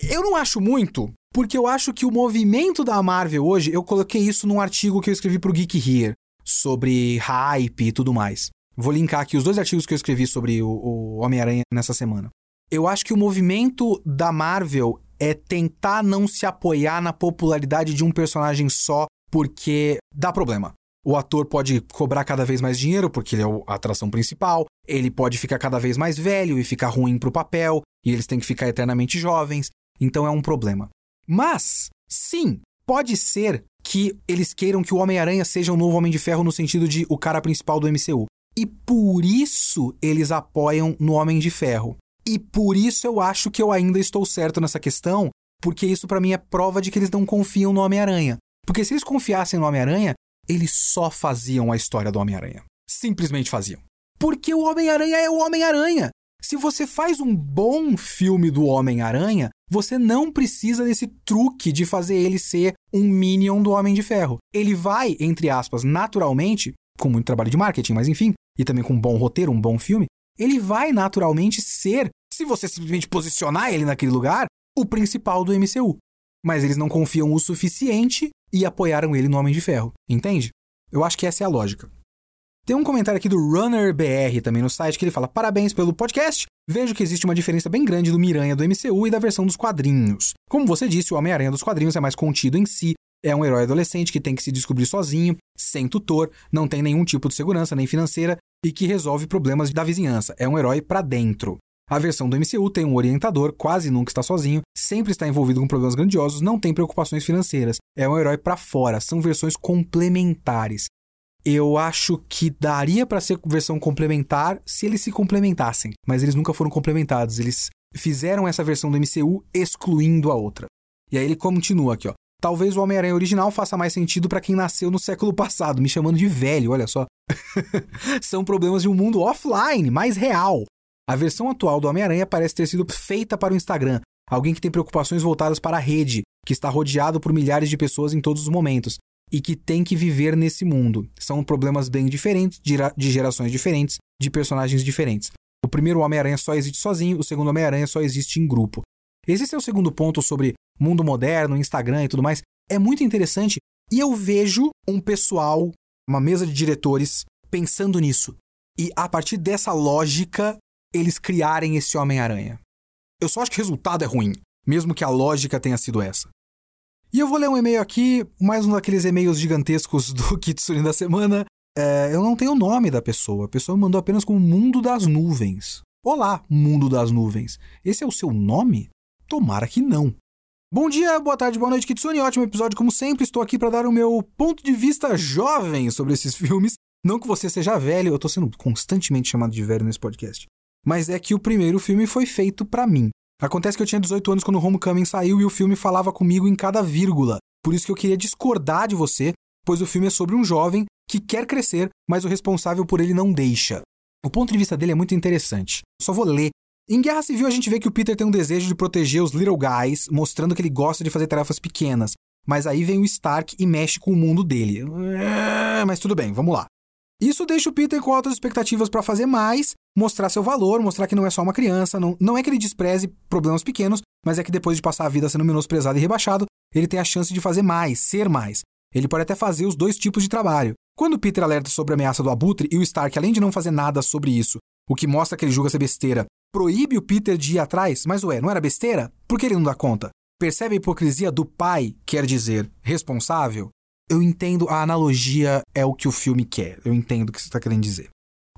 Eu não acho muito, porque eu acho que o movimento da Marvel hoje, eu coloquei isso num artigo que eu escrevi pro Geek Here, sobre hype e tudo mais. Vou linkar aqui os dois artigos que eu escrevi sobre o, o Homem-Aranha nessa semana. Eu acho que o movimento da Marvel é tentar não se apoiar na popularidade de um personagem só, porque dá problema. O ator pode cobrar cada vez mais dinheiro, porque ele é a atração principal, ele pode ficar cada vez mais velho e ficar ruim pro papel, e eles têm que ficar eternamente jovens. Então é um problema. Mas, sim, pode ser que eles queiram que o Homem-Aranha seja o novo Homem de Ferro no sentido de o cara principal do M C U. E por isso eles apoiam no Homem de Ferro. E por isso eu acho que eu ainda estou certo nessa questão, porque isso pra mim é prova de que eles não confiam no Homem-Aranha. Porque se eles confiassem no Homem-Aranha, eles só faziam a história do Homem-Aranha. Simplesmente faziam. Porque o Homem-Aranha é o Homem-Aranha. Se você faz um bom filme do Homem-Aranha, você não precisa desse truque de fazer ele ser um Minion do Homem de Ferro. Ele vai, entre aspas, naturalmente, com muito trabalho de marketing, mas enfim, e também com um bom roteiro, um bom filme, ele vai naturalmente ser, se você simplesmente posicionar ele naquele lugar, o principal do M C U. Mas eles não confiam o suficiente e apoiaram ele no Homem de Ferro, entende? Eu acho que essa é a lógica. Tem um comentário aqui do RunnerBR também no site que ele fala: parabéns pelo podcast, vejo que existe uma diferença bem grande do Miranha do M C U e da versão dos quadrinhos. Como você disse, o Homem-Aranha dos quadrinhos é mais contido em si, é um herói adolescente que tem que se descobrir sozinho, sem tutor, não tem nenhum tipo de segurança nem financeira e que resolve problemas da vizinhança, é um herói pra dentro. A versão do M C U tem um orientador, quase nunca está sozinho, sempre está envolvido com problemas grandiosos, não tem preocupações financeiras, é um herói pra fora, são versões complementares. Eu acho que daria pra ser versão complementar se eles se complementassem, mas eles nunca foram complementados, eles fizeram essa versão do M C U excluindo a outra. E aí ele continua aqui, ó. Talvez o Homem-Aranha original faça mais sentido pra quem nasceu no século passado, me chamando de velho, olha só. São problemas de um mundo offline, mais real. A versão atual do Homem-Aranha parece ter sido feita para o Instagram, alguém que tem preocupações voltadas para a rede, que está rodeado por milhares de pessoas em todos os momentos e que tem que viver nesse mundo. São problemas bem diferentes, de gerações diferentes, de personagens diferentes. O primeiro Homem-Aranha só existe sozinho, o segundo Homem-Aranha só existe em grupo. Esse é o segundo ponto sobre mundo moderno, Instagram e tudo mais. É muito interessante e eu vejo um pessoal, uma mesa de diretores, pensando nisso. E a partir dessa lógica, eles criarem esse Homem-Aranha. Eu só acho que o resultado é ruim, mesmo que a lógica tenha sido essa. E eu vou ler um e-mail aqui, mais um daqueles e-mails gigantescos do Kitsune da semana. É, eu não tenho o nome da pessoa, a pessoa me mandou apenas como Mundo das Nuvens. Olá, Mundo das Nuvens. Esse é o seu nome? Tomara que não. Bom dia, boa tarde, boa noite, Kitsune. Ótimo episódio, como sempre. Estou aqui para dar o meu ponto de vista jovem sobre esses filmes. Não que você seja velho, eu estou sendo constantemente chamado de velho nesse podcast. Mas é que o primeiro filme foi feito pra mim. Acontece que eu tinha dezoito anos quando o Homecoming saiu e o filme falava comigo em cada vírgula. Por isso que eu queria discordar de você, pois o filme é sobre um jovem que quer crescer, mas o responsável por ele não deixa. O ponto de vista dele é muito interessante. Só vou ler. Em Guerra Civil a gente vê que o Peter tem um desejo de proteger os Little Guys, mostrando que ele gosta de fazer tarefas pequenas. Mas aí vem o Stark e mexe com o mundo dele. Mas tudo bem, vamos lá. Isso deixa o Peter com altas expectativas para fazer mais, mostrar seu valor, mostrar que não é só uma criança, não, não é que ele despreze problemas pequenos, mas é que depois de passar a vida sendo menosprezado e rebaixado, ele tem a chance de fazer mais, ser mais. Ele pode até fazer os dois tipos de trabalho. Quando o Peter alerta sobre a ameaça do Abutre e o Stark, além de não fazer nada sobre isso, o que mostra que ele julga ser besteira, proíbe o Peter de ir atrás, mas ué, não era besteira? Por que ele não dá conta? Percebe a hipocrisia do pai, quer dizer, responsável? Eu entendo, a analogia é o que o filme quer. Eu entendo o que você está querendo dizer.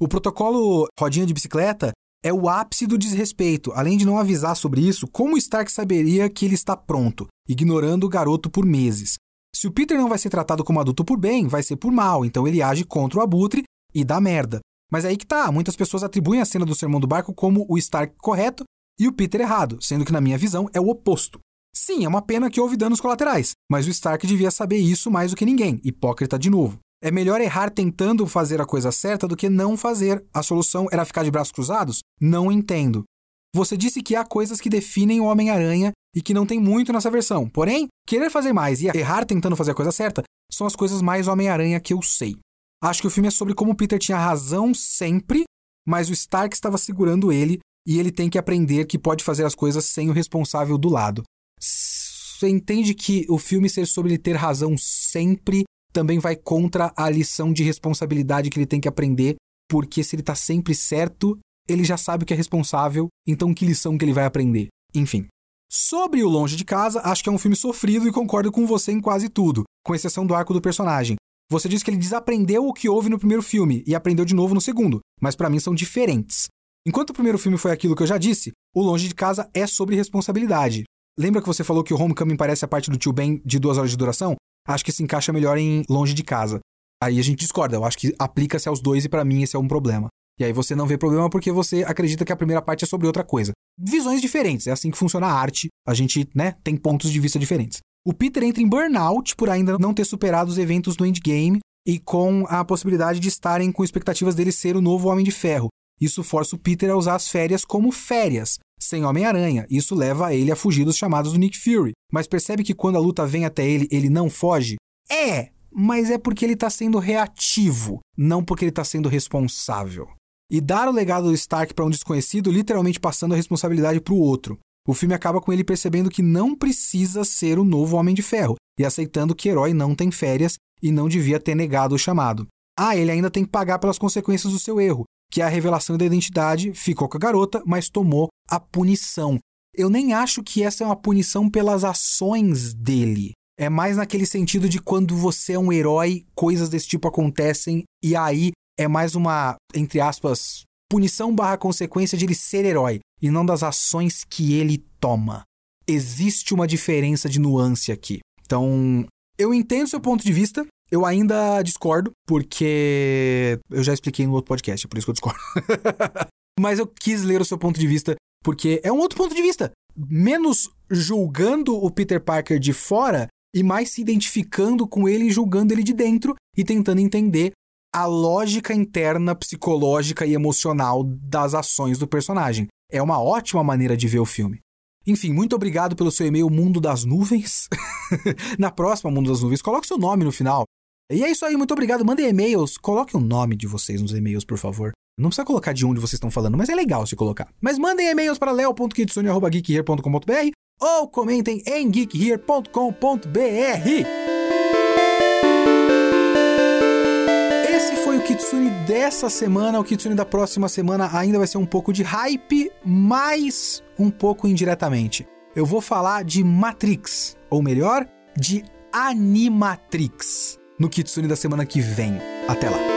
O protocolo Rodinha de Bicicleta é o ápice do desrespeito. Além de não avisar sobre isso, como o Stark saberia que ele está pronto, ignorando o garoto por meses? Se o Peter não vai ser tratado como adulto por bem, vai ser por mal, então ele age contra o Abutre e dá merda. Mas é aí que tá, muitas pessoas atribuem a cena do Sermão do Barco como o Stark correto e o Peter errado, sendo que na minha visão é o oposto. Sim, é uma pena que houve danos colaterais, mas o Stark devia saber isso mais do que ninguém. Hipócrita de novo. É melhor errar tentando fazer a coisa certa do que não fazer. A solução era ficar de braços cruzados? Não entendo. Você disse que há coisas que definem o Homem-Aranha e que não tem muito nessa versão. Porém, querer fazer mais e errar tentando fazer a coisa certa são as coisas mais Homem-Aranha que eu sei. Acho que o filme é sobre como Peter tinha razão sempre, mas o Stark estava segurando ele e ele tem que aprender que pode fazer as coisas sem o responsável do lado. Você entende que o filme ser sobre ele ter razão sempre também vai contra a lição de responsabilidade que ele tem que aprender, porque se ele tá sempre certo, ele já sabe o que é responsável, então que lição que ele vai aprender? Enfim. Sobre o Longe de Casa, acho que é um filme sofrido e concordo com você em quase tudo, com exceção do arco do personagem. Você disse que ele desaprendeu o que houve no primeiro filme e aprendeu de novo no segundo, mas pra mim são diferentes. Enquanto o primeiro filme foi aquilo que eu já disse, o Longe de Casa é sobre responsabilidade. Lembra que você falou que o Homecoming parece a parte do Tio Ben de duas horas de duração? Acho que se encaixa melhor em Longe de Casa. Aí a gente discorda, eu acho que aplica-se aos dois e pra mim esse é um problema. E aí você não vê problema porque você acredita que a primeira parte é sobre outra coisa. Visões diferentes, é assim que funciona a arte, a gente, né, tem pontos de vista diferentes. O Peter entra em burnout por ainda não ter superado os eventos do Endgame e com a possibilidade de estarem com expectativas dele ser o novo Homem de Ferro. Isso força o Peter a usar as férias como férias, sem Homem-Aranha. Isso leva ele a fugir dos chamados do Nick Fury. Mas percebe que quando a luta vem até ele, ele não foge? É, mas é porque ele tá sendo reativo, não porque ele tá sendo responsável. E dar o legado do Stark para um desconhecido, literalmente passando a responsabilidade pro outro. O filme acaba com ele percebendo que não precisa ser o novo Homem de Ferro, e aceitando que herói não tem férias e não devia ter negado o chamado. Ah, ele ainda tem que pagar pelas consequências do seu erro, que é a revelação da identidade, ficou com a garota, mas tomou a punição. Eu nem acho que essa é uma punição pelas ações dele. É mais naquele sentido de quando você é um herói, coisas desse tipo acontecem, e aí é mais uma, entre aspas, punição barra consequência de ele ser herói, e não das ações que ele toma. Existe uma diferença de nuance aqui. Então, eu entendo seu ponto de vista. Eu ainda discordo, porque eu já expliquei no outro podcast, é por isso que eu discordo. Mas eu quis ler o seu ponto de vista, porque é um outro ponto de vista. Menos julgando o Peter Parker de fora, e mais se identificando com ele e julgando ele de dentro, e tentando entender a lógica interna, psicológica e emocional das ações do personagem. É uma ótima maneira de ver o filme. Enfim, muito obrigado pelo seu e-mail, Mundo das Nuvens. Na próxima, Mundo das Nuvens, coloque seu nome no final. E é isso aí, muito obrigado. Mandem e-mails, coloquem o nome de vocês nos e-mails, por favor. Não precisa colocar de onde vocês estão falando, mas é legal se colocar. Mas mandem e-mails para leo ponto kitsune arroba geek here ponto com ponto br ou comentem em geek here ponto com ponto br. Esse foi o Kitsune dessa semana. O Kitsune da próxima semana ainda vai ser um pouco de hype, mas um pouco indiretamente. Eu vou falar de Matrix, ou melhor, de Animatrix, no Kitsune da semana que vem. Até lá!